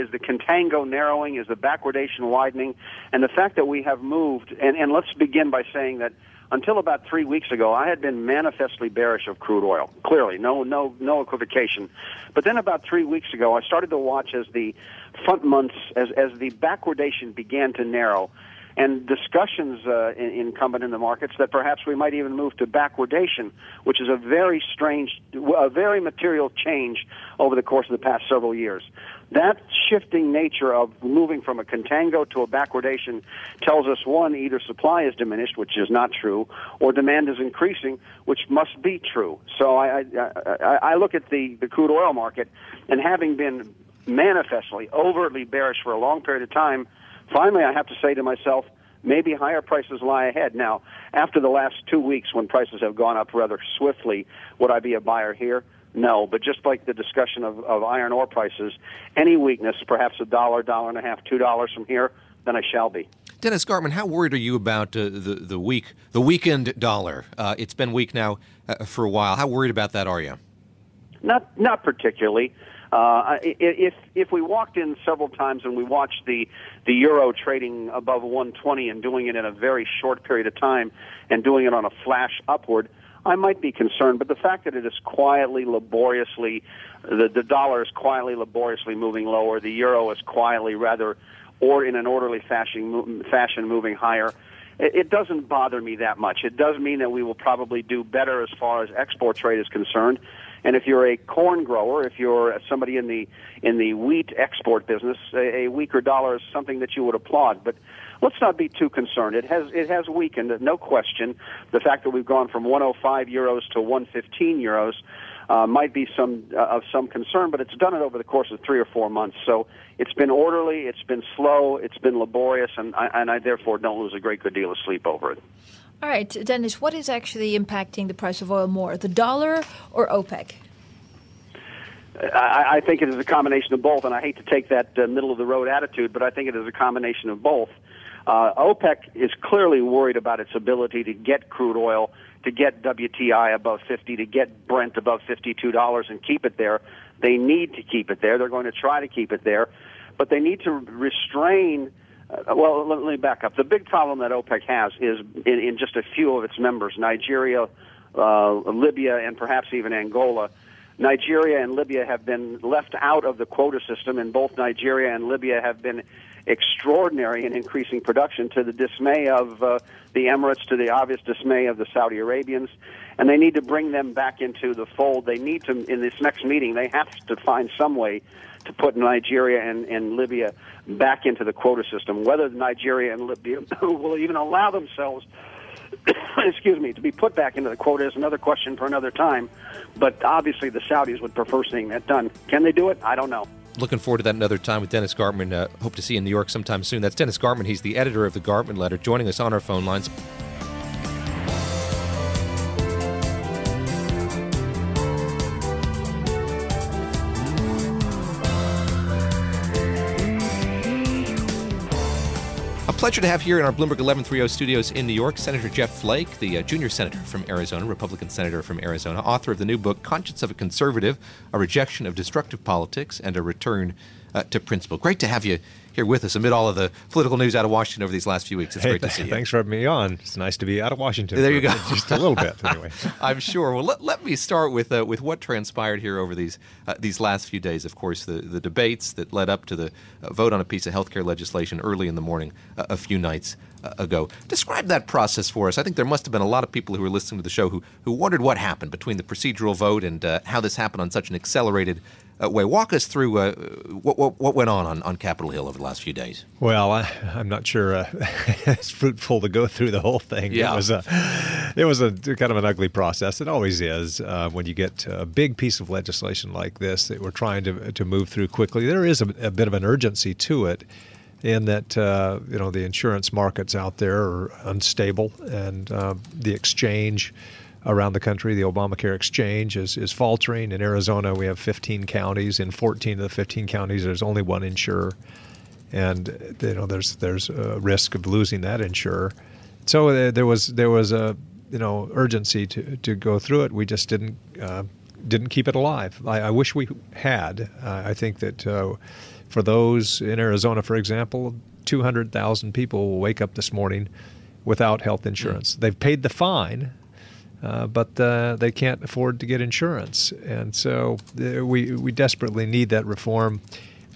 is the contango narrowing? Is the backwardation widening? And the fact that we have moved, and, and let's begin by saying that until about three weeks ago, I had been manifestly bearish of crude oil. Clearly, no, no, no equivocation. But then about three weeks ago, I started to watch as the front months, as as the backwardation began to narrow, and discussions uh, in, incumbent in the markets that perhaps we might even move to backwardation, which is a very strange, a very material change over the course of the past several years. That shifting nature of moving from a contango to a backwardation tells us, one, either supply is diminished, which is not true, or demand is increasing, which must be true. So I, I, I look at the, the crude oil market, and having been manifestly, overtly bearish for a long period of time, finally, I have to say to myself, maybe higher prices lie ahead. Now, after the last two weeks when prices have gone up rather swiftly, would I be a buyer here? No, but just like the discussion of, of iron ore prices, any weakness, perhaps a dollar, dollar and a half, two dollars from here, then I shall be. Dennis Gartman, how worried are you about uh, the, the, week, the weakened dollar? Uh, it's been weak now uh, for a while. How worried about that are you? Not, not particularly. Uh, if if we walked in several times and we watched the the euro trading above one twenty and doing it in a very short period of time and doing it on a flash upward, I might be concerned. But the fact that it is quietly, laboriously, the the dollar is quietly, laboriously moving lower, the euro is quietly, rather, or in an orderly fashion fashion moving higher, it doesn't bother me that much. It does mean that we will probably do better as far as export trade is concerned. And if you're a corn grower, if you're somebody in the in the wheat export business, a, a weaker dollar is something that you would applaud. But let's not be too concerned. It has it has weakened, no question. The fact that we've gone from one oh five euros to one fifteen euros uh, might be some uh, of some concern, but it's done it over the course of three or four months. So it's been orderly, it's been slow, it's been laborious, and I, and I therefore don't lose a great good deal of sleep over it. All right, Dennis, what is actually impacting the price of oil more, the dollar or OPEC? I, I think it is a combination of both, and I hate to take that uh, middle-of-the-road attitude, but I think it is a combination of both. Uh, OPEC is clearly worried about its ability to get crude oil, to get W T I above fifty, to get Brent above fifty-two dollars and keep it there. They need to keep it there. They're going to try to keep it there, but they need to restrain. Uh, well, let, let me back up. The big problem that OPEC has is in, in just a few of its members, Nigeria, uh, Libya, and perhaps even Angola. Nigeria and Libya have been left out of the quota system, and both Nigeria and Libya have been extraordinary in increasing production to the dismay of uh, the Emirates, to the obvious dismay of the Saudi Arabians. And they need to bring them back into the fold. They need to, in this next meeting, they have to find some way to put Nigeria and, and Libya back into the quota system. Whether Nigeria and Libya will even allow themselves, excuse me, to be put back into the quota is another question for another time. But obviously the Saudis would prefer seeing that done. Can they do it? I don't know. Looking forward to that another time with Dennis Gartman. Uh, hope to see you in New York sometime soon. That's Dennis Gartman. He's the editor of the Gartman Letter, joining us on our phone lines. Pleasure to have here in our Bloomberg eleven thirty studios in New York, Senator Jeff Flake, the uh, junior senator from Arizona, Republican senator from Arizona, author of the new book, Conscience of a Conservative, A Rejection of Destructive Politics and a Return uh, to Principle. Great to have you here with us amid all of the political news out of Washington over these last few weeks. It's hey, great to see you. Thanks for having me on. It's nice to be out of Washington. There you go. Just a little bit, anyway. I'm sure. Well, let, let me start with uh, with what transpired here over these uh, these last few days. Of course, the, the debates that led up to the uh, vote on a piece of health care legislation early in the morning uh, a few nights uh, ago. Describe that process for us. I think there must have been a lot of people who were listening to the show who, who wondered what happened between the procedural vote and uh, how this happened on such an accelerated Uh, way. Walk us through uh, what, what what went on, on on Capitol Hill over the last few days. Well, I, I'm not sure uh, it's fruitful to go through the whole thing. Yeah. It was a, it was a kind of an ugly process. It always is uh, when you get a big piece of legislation like this that we're trying to to move through quickly. There is a, a bit of an urgency to it, in that uh, you know the insurance markets out there are unstable, and uh, the exchange around the country, the Obamacare exchange is, is faltering. In Arizona, we have fifteen counties. In fourteen of the fifteen counties, there's only one insurer, and you know there's there's a risk of losing that insurer. So there was there was a you know urgency to, to go through it. We just didn't uh, didn't keep it alive. I, I wish we had. Uh, I think that uh, for those in Arizona, for example, two hundred thousand people will wake up this morning without health insurance. Mm. They've paid the fine, uh, but uh, they can't afford to get insurance. And so uh, we, we desperately need that reform.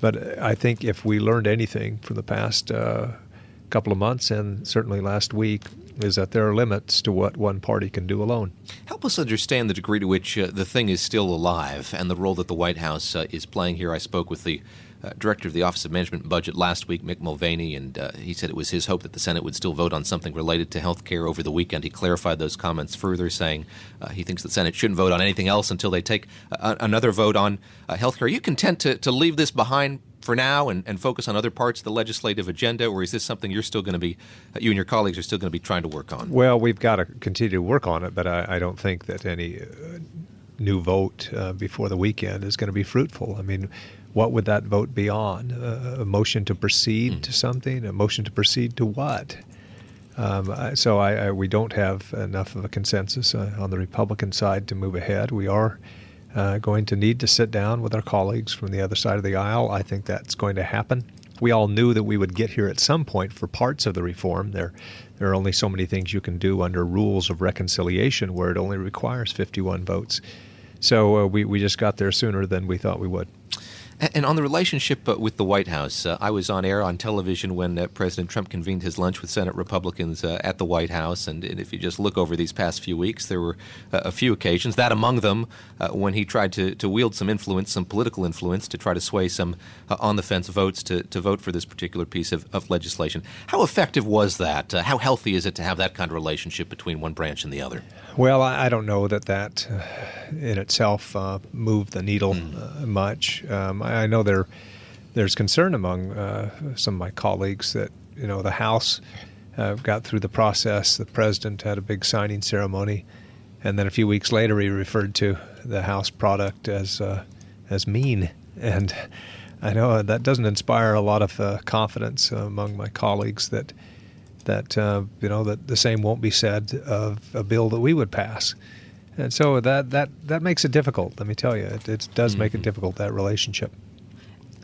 But I think if we learned anything from the past uh, couple of months and certainly last week, is that there are limits to what one party can do alone. Help us understand the degree to which uh, the thing is still alive and the role that the White House uh, is playing here. I spoke with the uh, director of the Office of Management and Budget last week, Mick Mulvaney, and uh, he said it was his hope that the Senate would still vote on something related to health care over the weekend. He clarified those comments further, saying uh, he thinks the Senate shouldn't vote on anything else until they take uh, another vote on uh, health care. Are you content to, to leave this behind for now and, and focus on other parts of the legislative agenda, or is this something you're still going to be, you and your colleagues are still going to be trying to work on? Well, we've got to continue to work on it, but I, I don't think that any uh, new vote uh, before the weekend is going to be fruitful. I mean, what would that vote be on? Uh, a motion to proceed mm. to something? A motion to proceed to what? Um, I, so I, I, we don't have enough of a consensus uh, on the Republican side to move ahead. We are Uh, going to need to sit down with our colleagues from the other side of the aisle. I think that's going to happen. We all knew that we would get here at some point for parts of the reform. There, there are only so many things you can do under rules of reconciliation where it only requires fifty-one votes. So uh, we, we just got there sooner than we thought we would. And on the relationship uh, with the White House, uh, I was on air on television when uh, President Trump convened his lunch with Senate Republicans uh, at the White House. And, and if you just look over these past few weeks, there were uh, a few occasions, that among them, uh, when he tried to, to wield some influence, some political influence, to try to sway some uh, on-the-fence votes to, to vote for this particular piece of, of legislation. How effective was that? Uh, how healthy is it to have that kind of relationship between one branch and the other? Well, I don't know that that in itself uh, moved the needle mm. uh, much. Um, I I know there, there's concern among uh, some of my colleagues that, you know, the House uh, got through the process. The president had a big signing ceremony. And then a few weeks later, he referred to the House product as uh, as mean. And I know that doesn't inspire a lot of uh, confidence among my colleagues that, that uh, you know, that the same won't be said of a bill that we would pass. And so that, that, that makes it difficult, let me tell you. It, it does make it difficult, that relationship.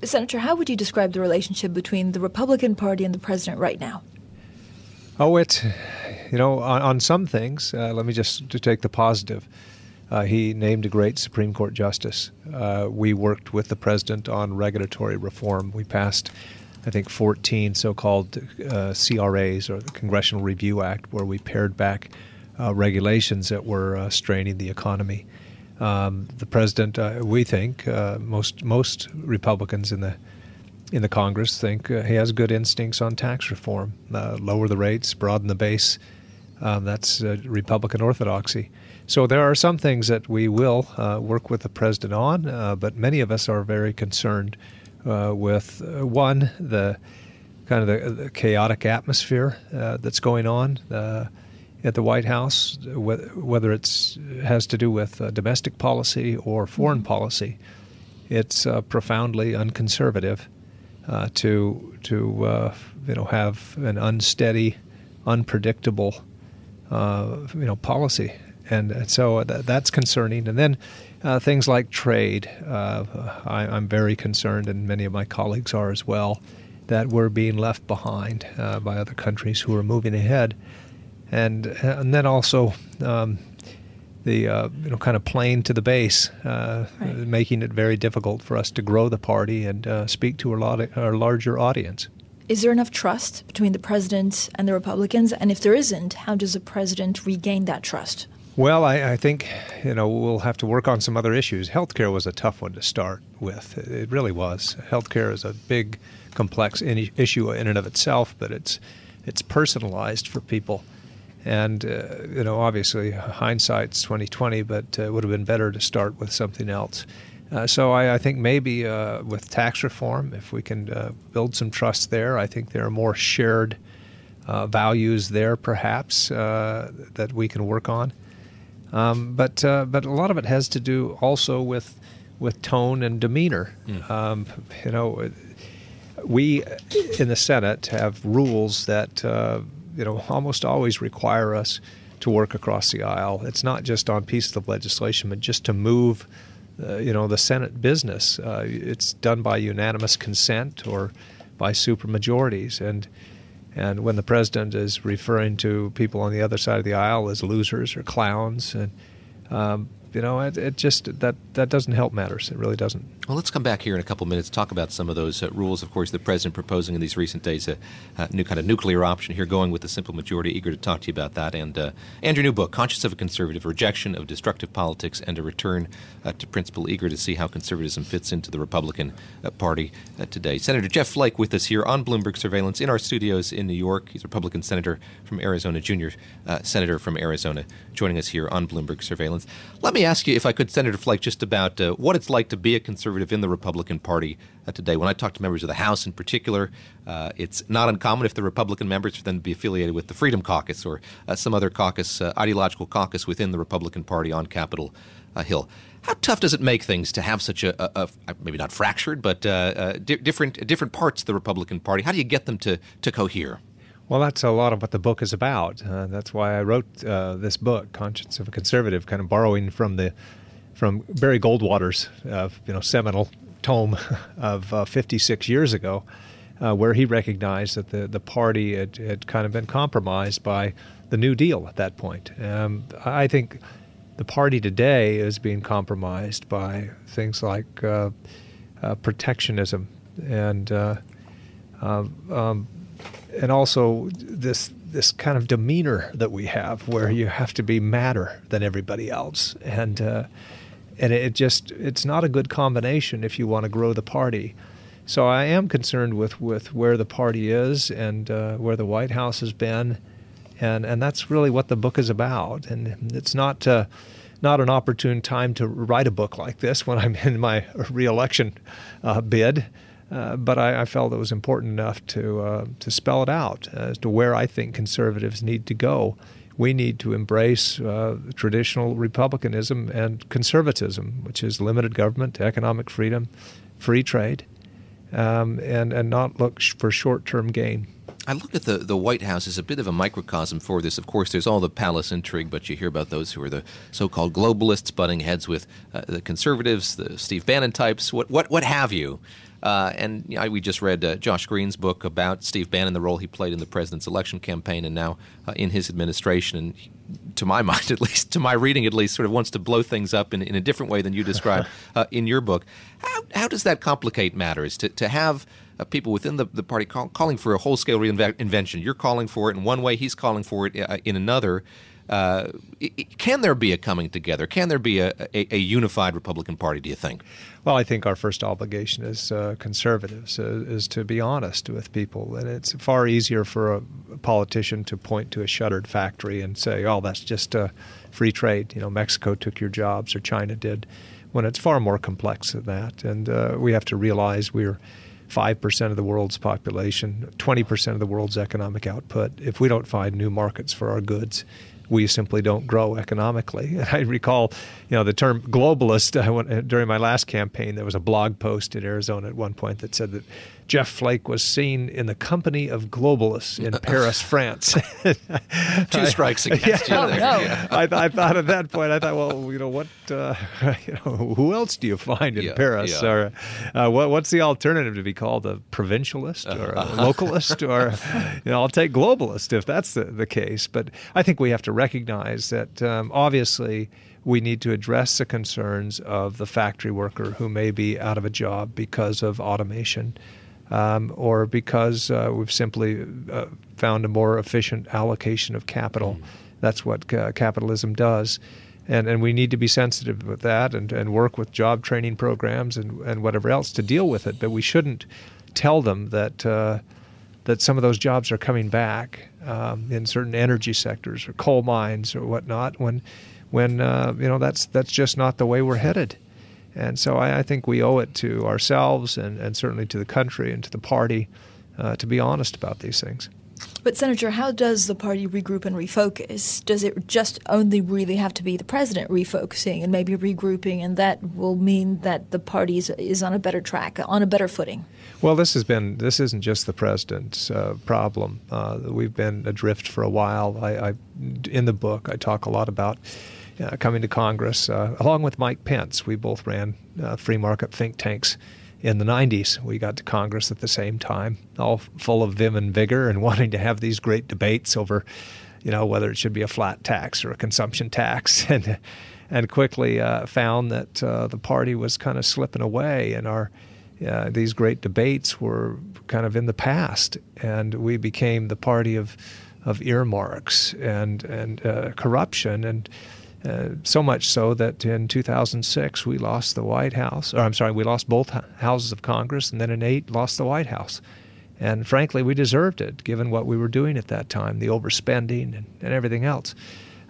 Senator, how would you describe the relationship between the Republican Party and the president right now? Oh, it's, you know, on, on some things, uh, let me just to take the positive. Uh, he named a great Supreme Court justice. Uh, we worked with the president on regulatory reform. We passed, I think, fourteen so-called uh, C R As, or the Congressional Review Act, where we pared back Uh, regulations that were uh, straining the economy. Um, the president, uh, we think, uh, most most Republicans in the in the Congress think uh, he has good instincts on tax reform. Uh, lower the rates, broaden the base. Um, that's uh, Republican orthodoxy. So there are some things that we will uh, work with the president on, uh, but many of us are very concerned uh, with, uh, one, the kind of the, the chaotic atmosphere uh, that's going on Uh, at the White House, whether it's has to do with uh, domestic policy or foreign policy. It's uh, profoundly unconservative uh, to to uh, you know have an unsteady, unpredictable uh, you know policy, and, and so th- that's concerning. And then uh, things like trade, uh, I, I'm very concerned, and many of my colleagues are as well, that we're being left behind uh, by other countries who are moving ahead. And and then also um, the uh, you know kind of playing to the base, uh, right. making it very difficult for us to grow the party and uh, speak to a lot of our larger audience. Is there enough trust between the president and the Republicans? And if there isn't, how does the president regain that trust? Well, I, I think you know we'll have to work on some other issues. Healthcare was a tough one to start with; it really was. Healthcare is a big, complex in- issue in and of itself, but it's it's personalized for people. And, uh, you know, obviously hindsight's twenty twenty, but uh, it would have been better to start with something else. Uh, so I, I think maybe uh, with tax reform, if we can uh, build some trust there, I think there are more shared uh, values there perhaps uh, that we can work on. Um, but uh, but a lot of it has to do also with, with tone and demeanor. Mm. Um, you know, we in the Senate have rules that uh, – you know, almost always require us to work across the aisle. It's not just on pieces of legislation, but just to move, uh, you know, the Senate business. Uh, it's done by unanimous consent or by supermajorities. And And when the president is referring to people on the other side of the aisle as losers or clowns, and um, you know, it, it just that that doesn't help matters. It really doesn't. Well, let's come back here in a couple minutes, talk about some of those uh, rules. Of course, the president proposing in these recent days a, a new kind of nuclear option here, going with the simple majority. Eager to talk to you about that. And, uh, and your new book, Conscience of a Conservative, Rejection of Destructive Politics and a Return uh, to Principle. Eager to see how conservatism fits into the Republican uh, Party uh, today. Senator Jeff Flake with us here on Bloomberg Surveillance in our studios in New York. He's a Republican senator from Arizona, junior uh, senator from Arizona, joining us here on Bloomberg Surveillance. Let me ask you, if I could, Senator Flake, just about uh, what it's like to be a conservative in the Republican Party uh, today. When I talk to members of the House in particular, uh, it's not uncommon if the Republican members for them to be affiliated with the Freedom Caucus or uh, some other caucus, uh, ideological caucus within the Republican Party on Capitol uh, Hill. How tough does it make things to have such a, a, a maybe not fractured, but uh, uh, di- different different parts of the Republican Party? How do you get them to, to cohere? Well, that's a lot of what the book is about. Uh, that's why I wrote uh, this book, Conscience of a Conservative, kind of borrowing from the from Barry Goldwater's, uh, you know, seminal tome of uh, fifty-six years ago, uh, where he recognized that the, the party had, had kind of been compromised by the New Deal at that point. Um, I think the party today is being compromised by things like uh, uh, protectionism and uh, uh, um, and also this this kind of demeanor that we have, where you have to be madder than everybody else, and. Uh, And it just, it's not a good combination if you want to grow the party. So I am concerned with, with where the party is and uh, where the White House has been. And, and that's really what the book is about. And it's not uh, not an opportune time to write a book like this when I'm in my reelection uh, bid. Uh, but I, I felt it was important enough to uh, to spell it out as to where I think conservatives need to go. We need to embrace uh, traditional republicanism and conservatism, which is limited government, economic freedom, free trade, um, and, and not look sh- for short-term gain. I look at the, the White House as a bit of a microcosm for this. Of course, there's all the palace intrigue, but you hear about those who are the so-called globalists butting heads with uh, the conservatives, the Steve Bannon types, what what what have you. Uh, and you know, we just read uh, Josh Green's book about Steve Bannon, the role he played in the president's election campaign and now uh, in his administration. And he, to my mind, at least, to my reading, at least, sort of wants to blow things up in, in a different way than you describe uh, in your book. How, how does that complicate matters to, to have Uh, people within the, the party call, calling for a whole-scale reinvention? You're calling for it in one way. He's calling for it uh, in another. Uh, it, it, can there be a coming together? Can there be a, a, a unified Republican Party, do you think? Well, I think our first obligation as uh, conservatives uh, is to be honest with people. And it's far easier for a politician to point to a shuttered factory and say, oh, that's just uh, free trade. You know, Mexico took your jobs or China did, when it's far more complex than that. And uh, we have to realize we're five percent of the world's population, twenty percent of the world's economic output. If we don't find new markets for our goods, we simply don't grow economically. And I recall, you know, the term globalist. I went, during my last campaign, there was a blog post in Arizona at one point that said that Jeff Flake was seen in the company of globalists in Paris, France. Two strikes against yeah, you there. No. Yeah. I, I thought at that point, I thought, well, you know, what, uh, you know, who else do you find in yeah, Paris? Yeah. Or uh, what, what's the alternative to be called? A provincialist or a localist? Or, you know, I'll take globalist if that's the, the case. But I think we have to recognize that um, obviously we need to address the concerns of the factory worker who may be out of a job because of automation. Um, or because uh, we've simply uh, found a more efficient allocation of capital. Mm. That's what uh, capitalism does. And and we need to be sensitive with that and, and work with job training programs and, and whatever else to deal with it. But we shouldn't tell them that uh, that some of those jobs are coming back um, in certain energy sectors or coal mines or whatnot when, when uh, you know, that's, that's just not the way we're headed. And so I, I think we owe it to ourselves and, and certainly to the country and to the party uh, to be honest about these things. But, Senator, how does the party regroup and refocus? Does it just only really have to be the president refocusing and maybe regrouping, and that will mean that the party is, is on a better track, on a better footing? Well, this has been this isn't just the president's uh, problem. Uh, we've been adrift for a while. I, I in the book I talk a lot about. Uh, coming to Congress, uh, along with Mike Pence. We both ran uh, free market think tanks in the nineties. We got to Congress at the same time, all full of vim and vigor and wanting to have these great debates over, you know, whether it should be a flat tax or a consumption tax, and and quickly uh, found that uh, the party was kind of slipping away, and our uh, these great debates were kind of in the past, and we became the party of of earmarks and and uh, corruption, and uh, so much so that in two thousand six we lost the White House. Or I'm sorry, we lost both houses of Congress, and then in eight lost the White House. And frankly, we deserved it, given what we were doing at that time, the overspending and, and everything else.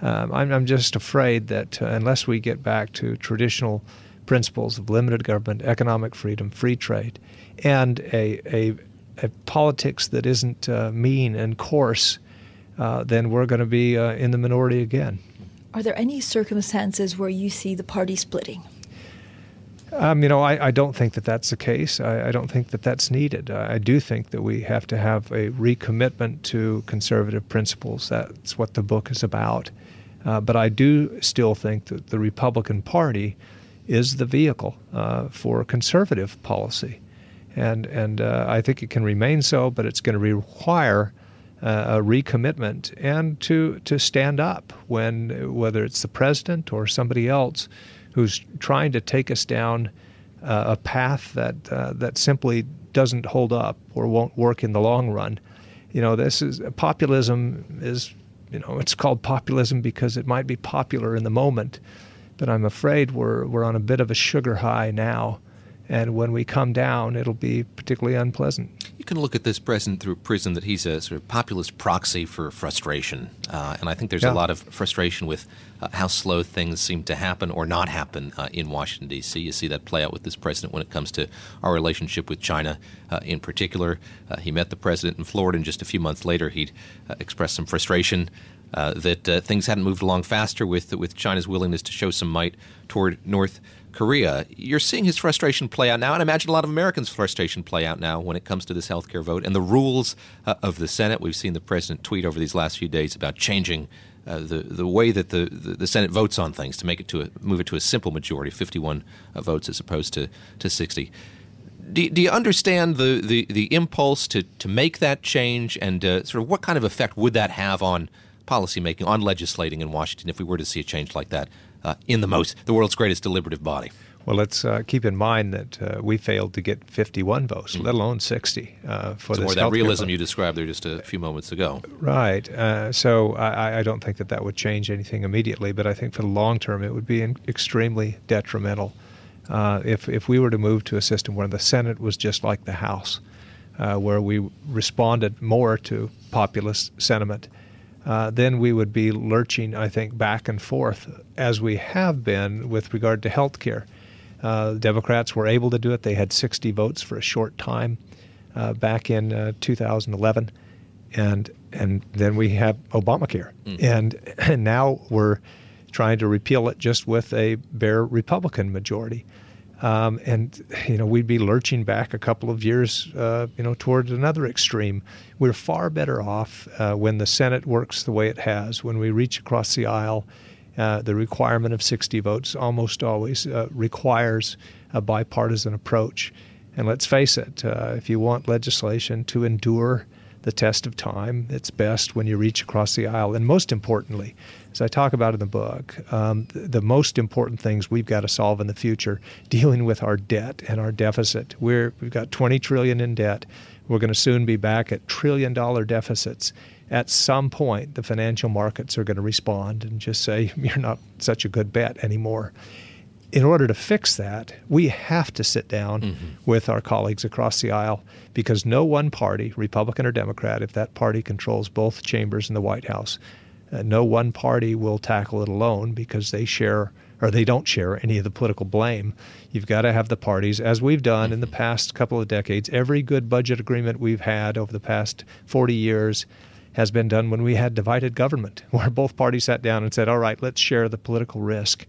Um, I'm, I'm just afraid that uh, unless we get back to traditional principles of limited government, economic freedom, free trade, and a, a, a politics that isn't uh, mean and coarse, uh, then we're going to be uh, in the minority again. Are there any circumstances where you see the party splitting? Um, you know, I, I don't think that that's the case. I, I don't think that that's needed. I, I do think that we have to have a recommitment to conservative principles. That's what the book is about. Uh, but I do still think that the Republican Party is the vehicle uh, for conservative policy. And, and uh, I think it can remain so, but it's going to require uh, a recommitment and to, to stand up when, whether it's the president or somebody else, who's trying to take us down uh, a path that uh, that simply doesn't hold up or won't work in the long run. You know, this is populism is, you know, it's called populism because it might be popular in the moment, but I'm afraid we're we're on a bit of a sugar high now, and when we come down, it'll be particularly unpleasant. You can look at this president through a prism that he's a sort of populist proxy for frustration. Uh, and I think there's yeah. a lot of frustration with uh, how slow things seem to happen or not happen uh, in Washington, D C. You see that play out with this president when it comes to our relationship with China uh, in particular. Uh, he met the president in Florida, and just a few months later he'd uh, expressed some frustration uh, that uh, things hadn't moved along faster with, with China's willingness to show some might toward North Korea. You're seeing his frustration play out now, and I imagine a lot of Americans' frustration play out now when it comes to this health care vote and the rules uh, of the Senate. We've seen the president tweet over these last few days about changing uh, the the way that the, the, the Senate votes on things to make it to a, move it to a simple majority, fifty-one uh, votes as opposed to, to sixty. Do, do you understand the, the, the impulse to, to make that change, and uh, sort of what kind of effect would that have on policymaking, on legislating in Washington if we were to see a change like that? Uh, in the most, the world's greatest deliberative body. Well, let's uh, keep in mind that uh, we failed to get fifty-one votes, mm-hmm. let alone sixty. Uh, for so this more that realism vote. You described there just a few moments ago. Right. Uh, so I, I don't think that that would change anything immediately, but I think for the long term it would be in, extremely detrimental uh, if, if we were to move to a system where the Senate was just like the House, uh, where we responded more to populist sentiment. Uh, then we would be lurching, I think, back and forth, as we have been with regard to health care. Uh, Democrats were able to do it. They had sixty votes for a short time uh, back in uh, two thousand eleven, and and then we have Obamacare. Mm. And, and now we're trying to repeal it just with a bare Republican majority. Um, and, you know, we'd be lurching back a couple of years, uh, you know, toward another extreme. We're far better off uh, when the Senate works the way it has, when we reach across the aisle. Uh, the requirement of sixty votes almost always uh, requires a bipartisan approach. And let's face it, uh, if you want legislation to endure the test of time, it's best when you reach across the aisle. And most importantly, as I talk about in the book, um, the, the most important things we've got to solve in the future, dealing with our debt and our deficit. We're, we've got twenty trillion dollars in debt. We're going to soon be back at trillion-dollar deficits. At some point, the financial markets are going to respond and just say, you're not such a good bet anymore. In order to fix that, we have to sit down mm-hmm. with our colleagues across the aisle, because no one party, Republican or Democrat, if that party controls both chambers in the White House, uh, no one party will tackle it alone, because they share or they don't share any of the political blame. You've got to have the parties, as we've done mm-hmm. in the past couple of decades. Every good budget agreement we've had over the past forty years has been done when we had divided government, where both parties sat down and said, all right, let's share the political risk.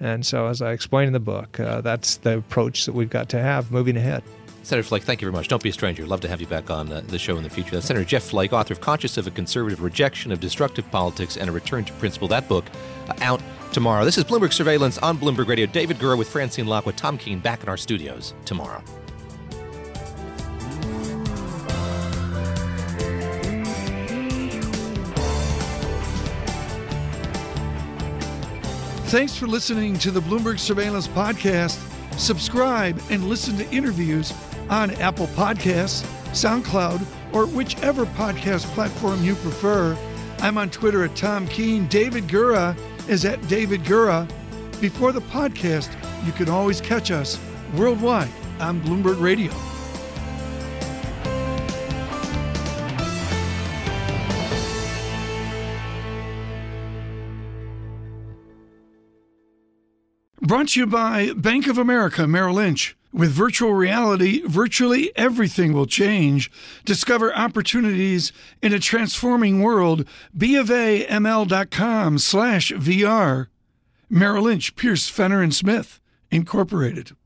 And so, as I explain in the book, uh, that's the approach that we've got to have moving ahead. Senator Flake, thank you very much. Don't be a stranger. Love to have you back on uh, the show in the future. That's Senator Jeff Flake, author of Conscience of a Conservative, Rejection of Destructive Politics and a Return to Principle. That book uh, out tomorrow. This is Bloomberg Surveillance on Bloomberg Radio. David Gura with Francine Lacqua, Tom Keene back in our studios tomorrow. Thanks for listening to the Bloomberg Surveillance Podcast. Subscribe and listen to interviews on Apple Podcasts, SoundCloud, or whichever podcast platform you prefer. I'm on Twitter at Tom Keen. David Gura is at David Gura. Before the podcast, you can always catch us worldwide on Bloomberg Radio. Brought to you by Bank of America, Merrill Lynch. With virtual reality, virtually everything will change. Discover opportunities in a transforming world. b of a m l dot com slash v r. Merrill Lynch, Pierce, Fenner and Smith, Incorporated.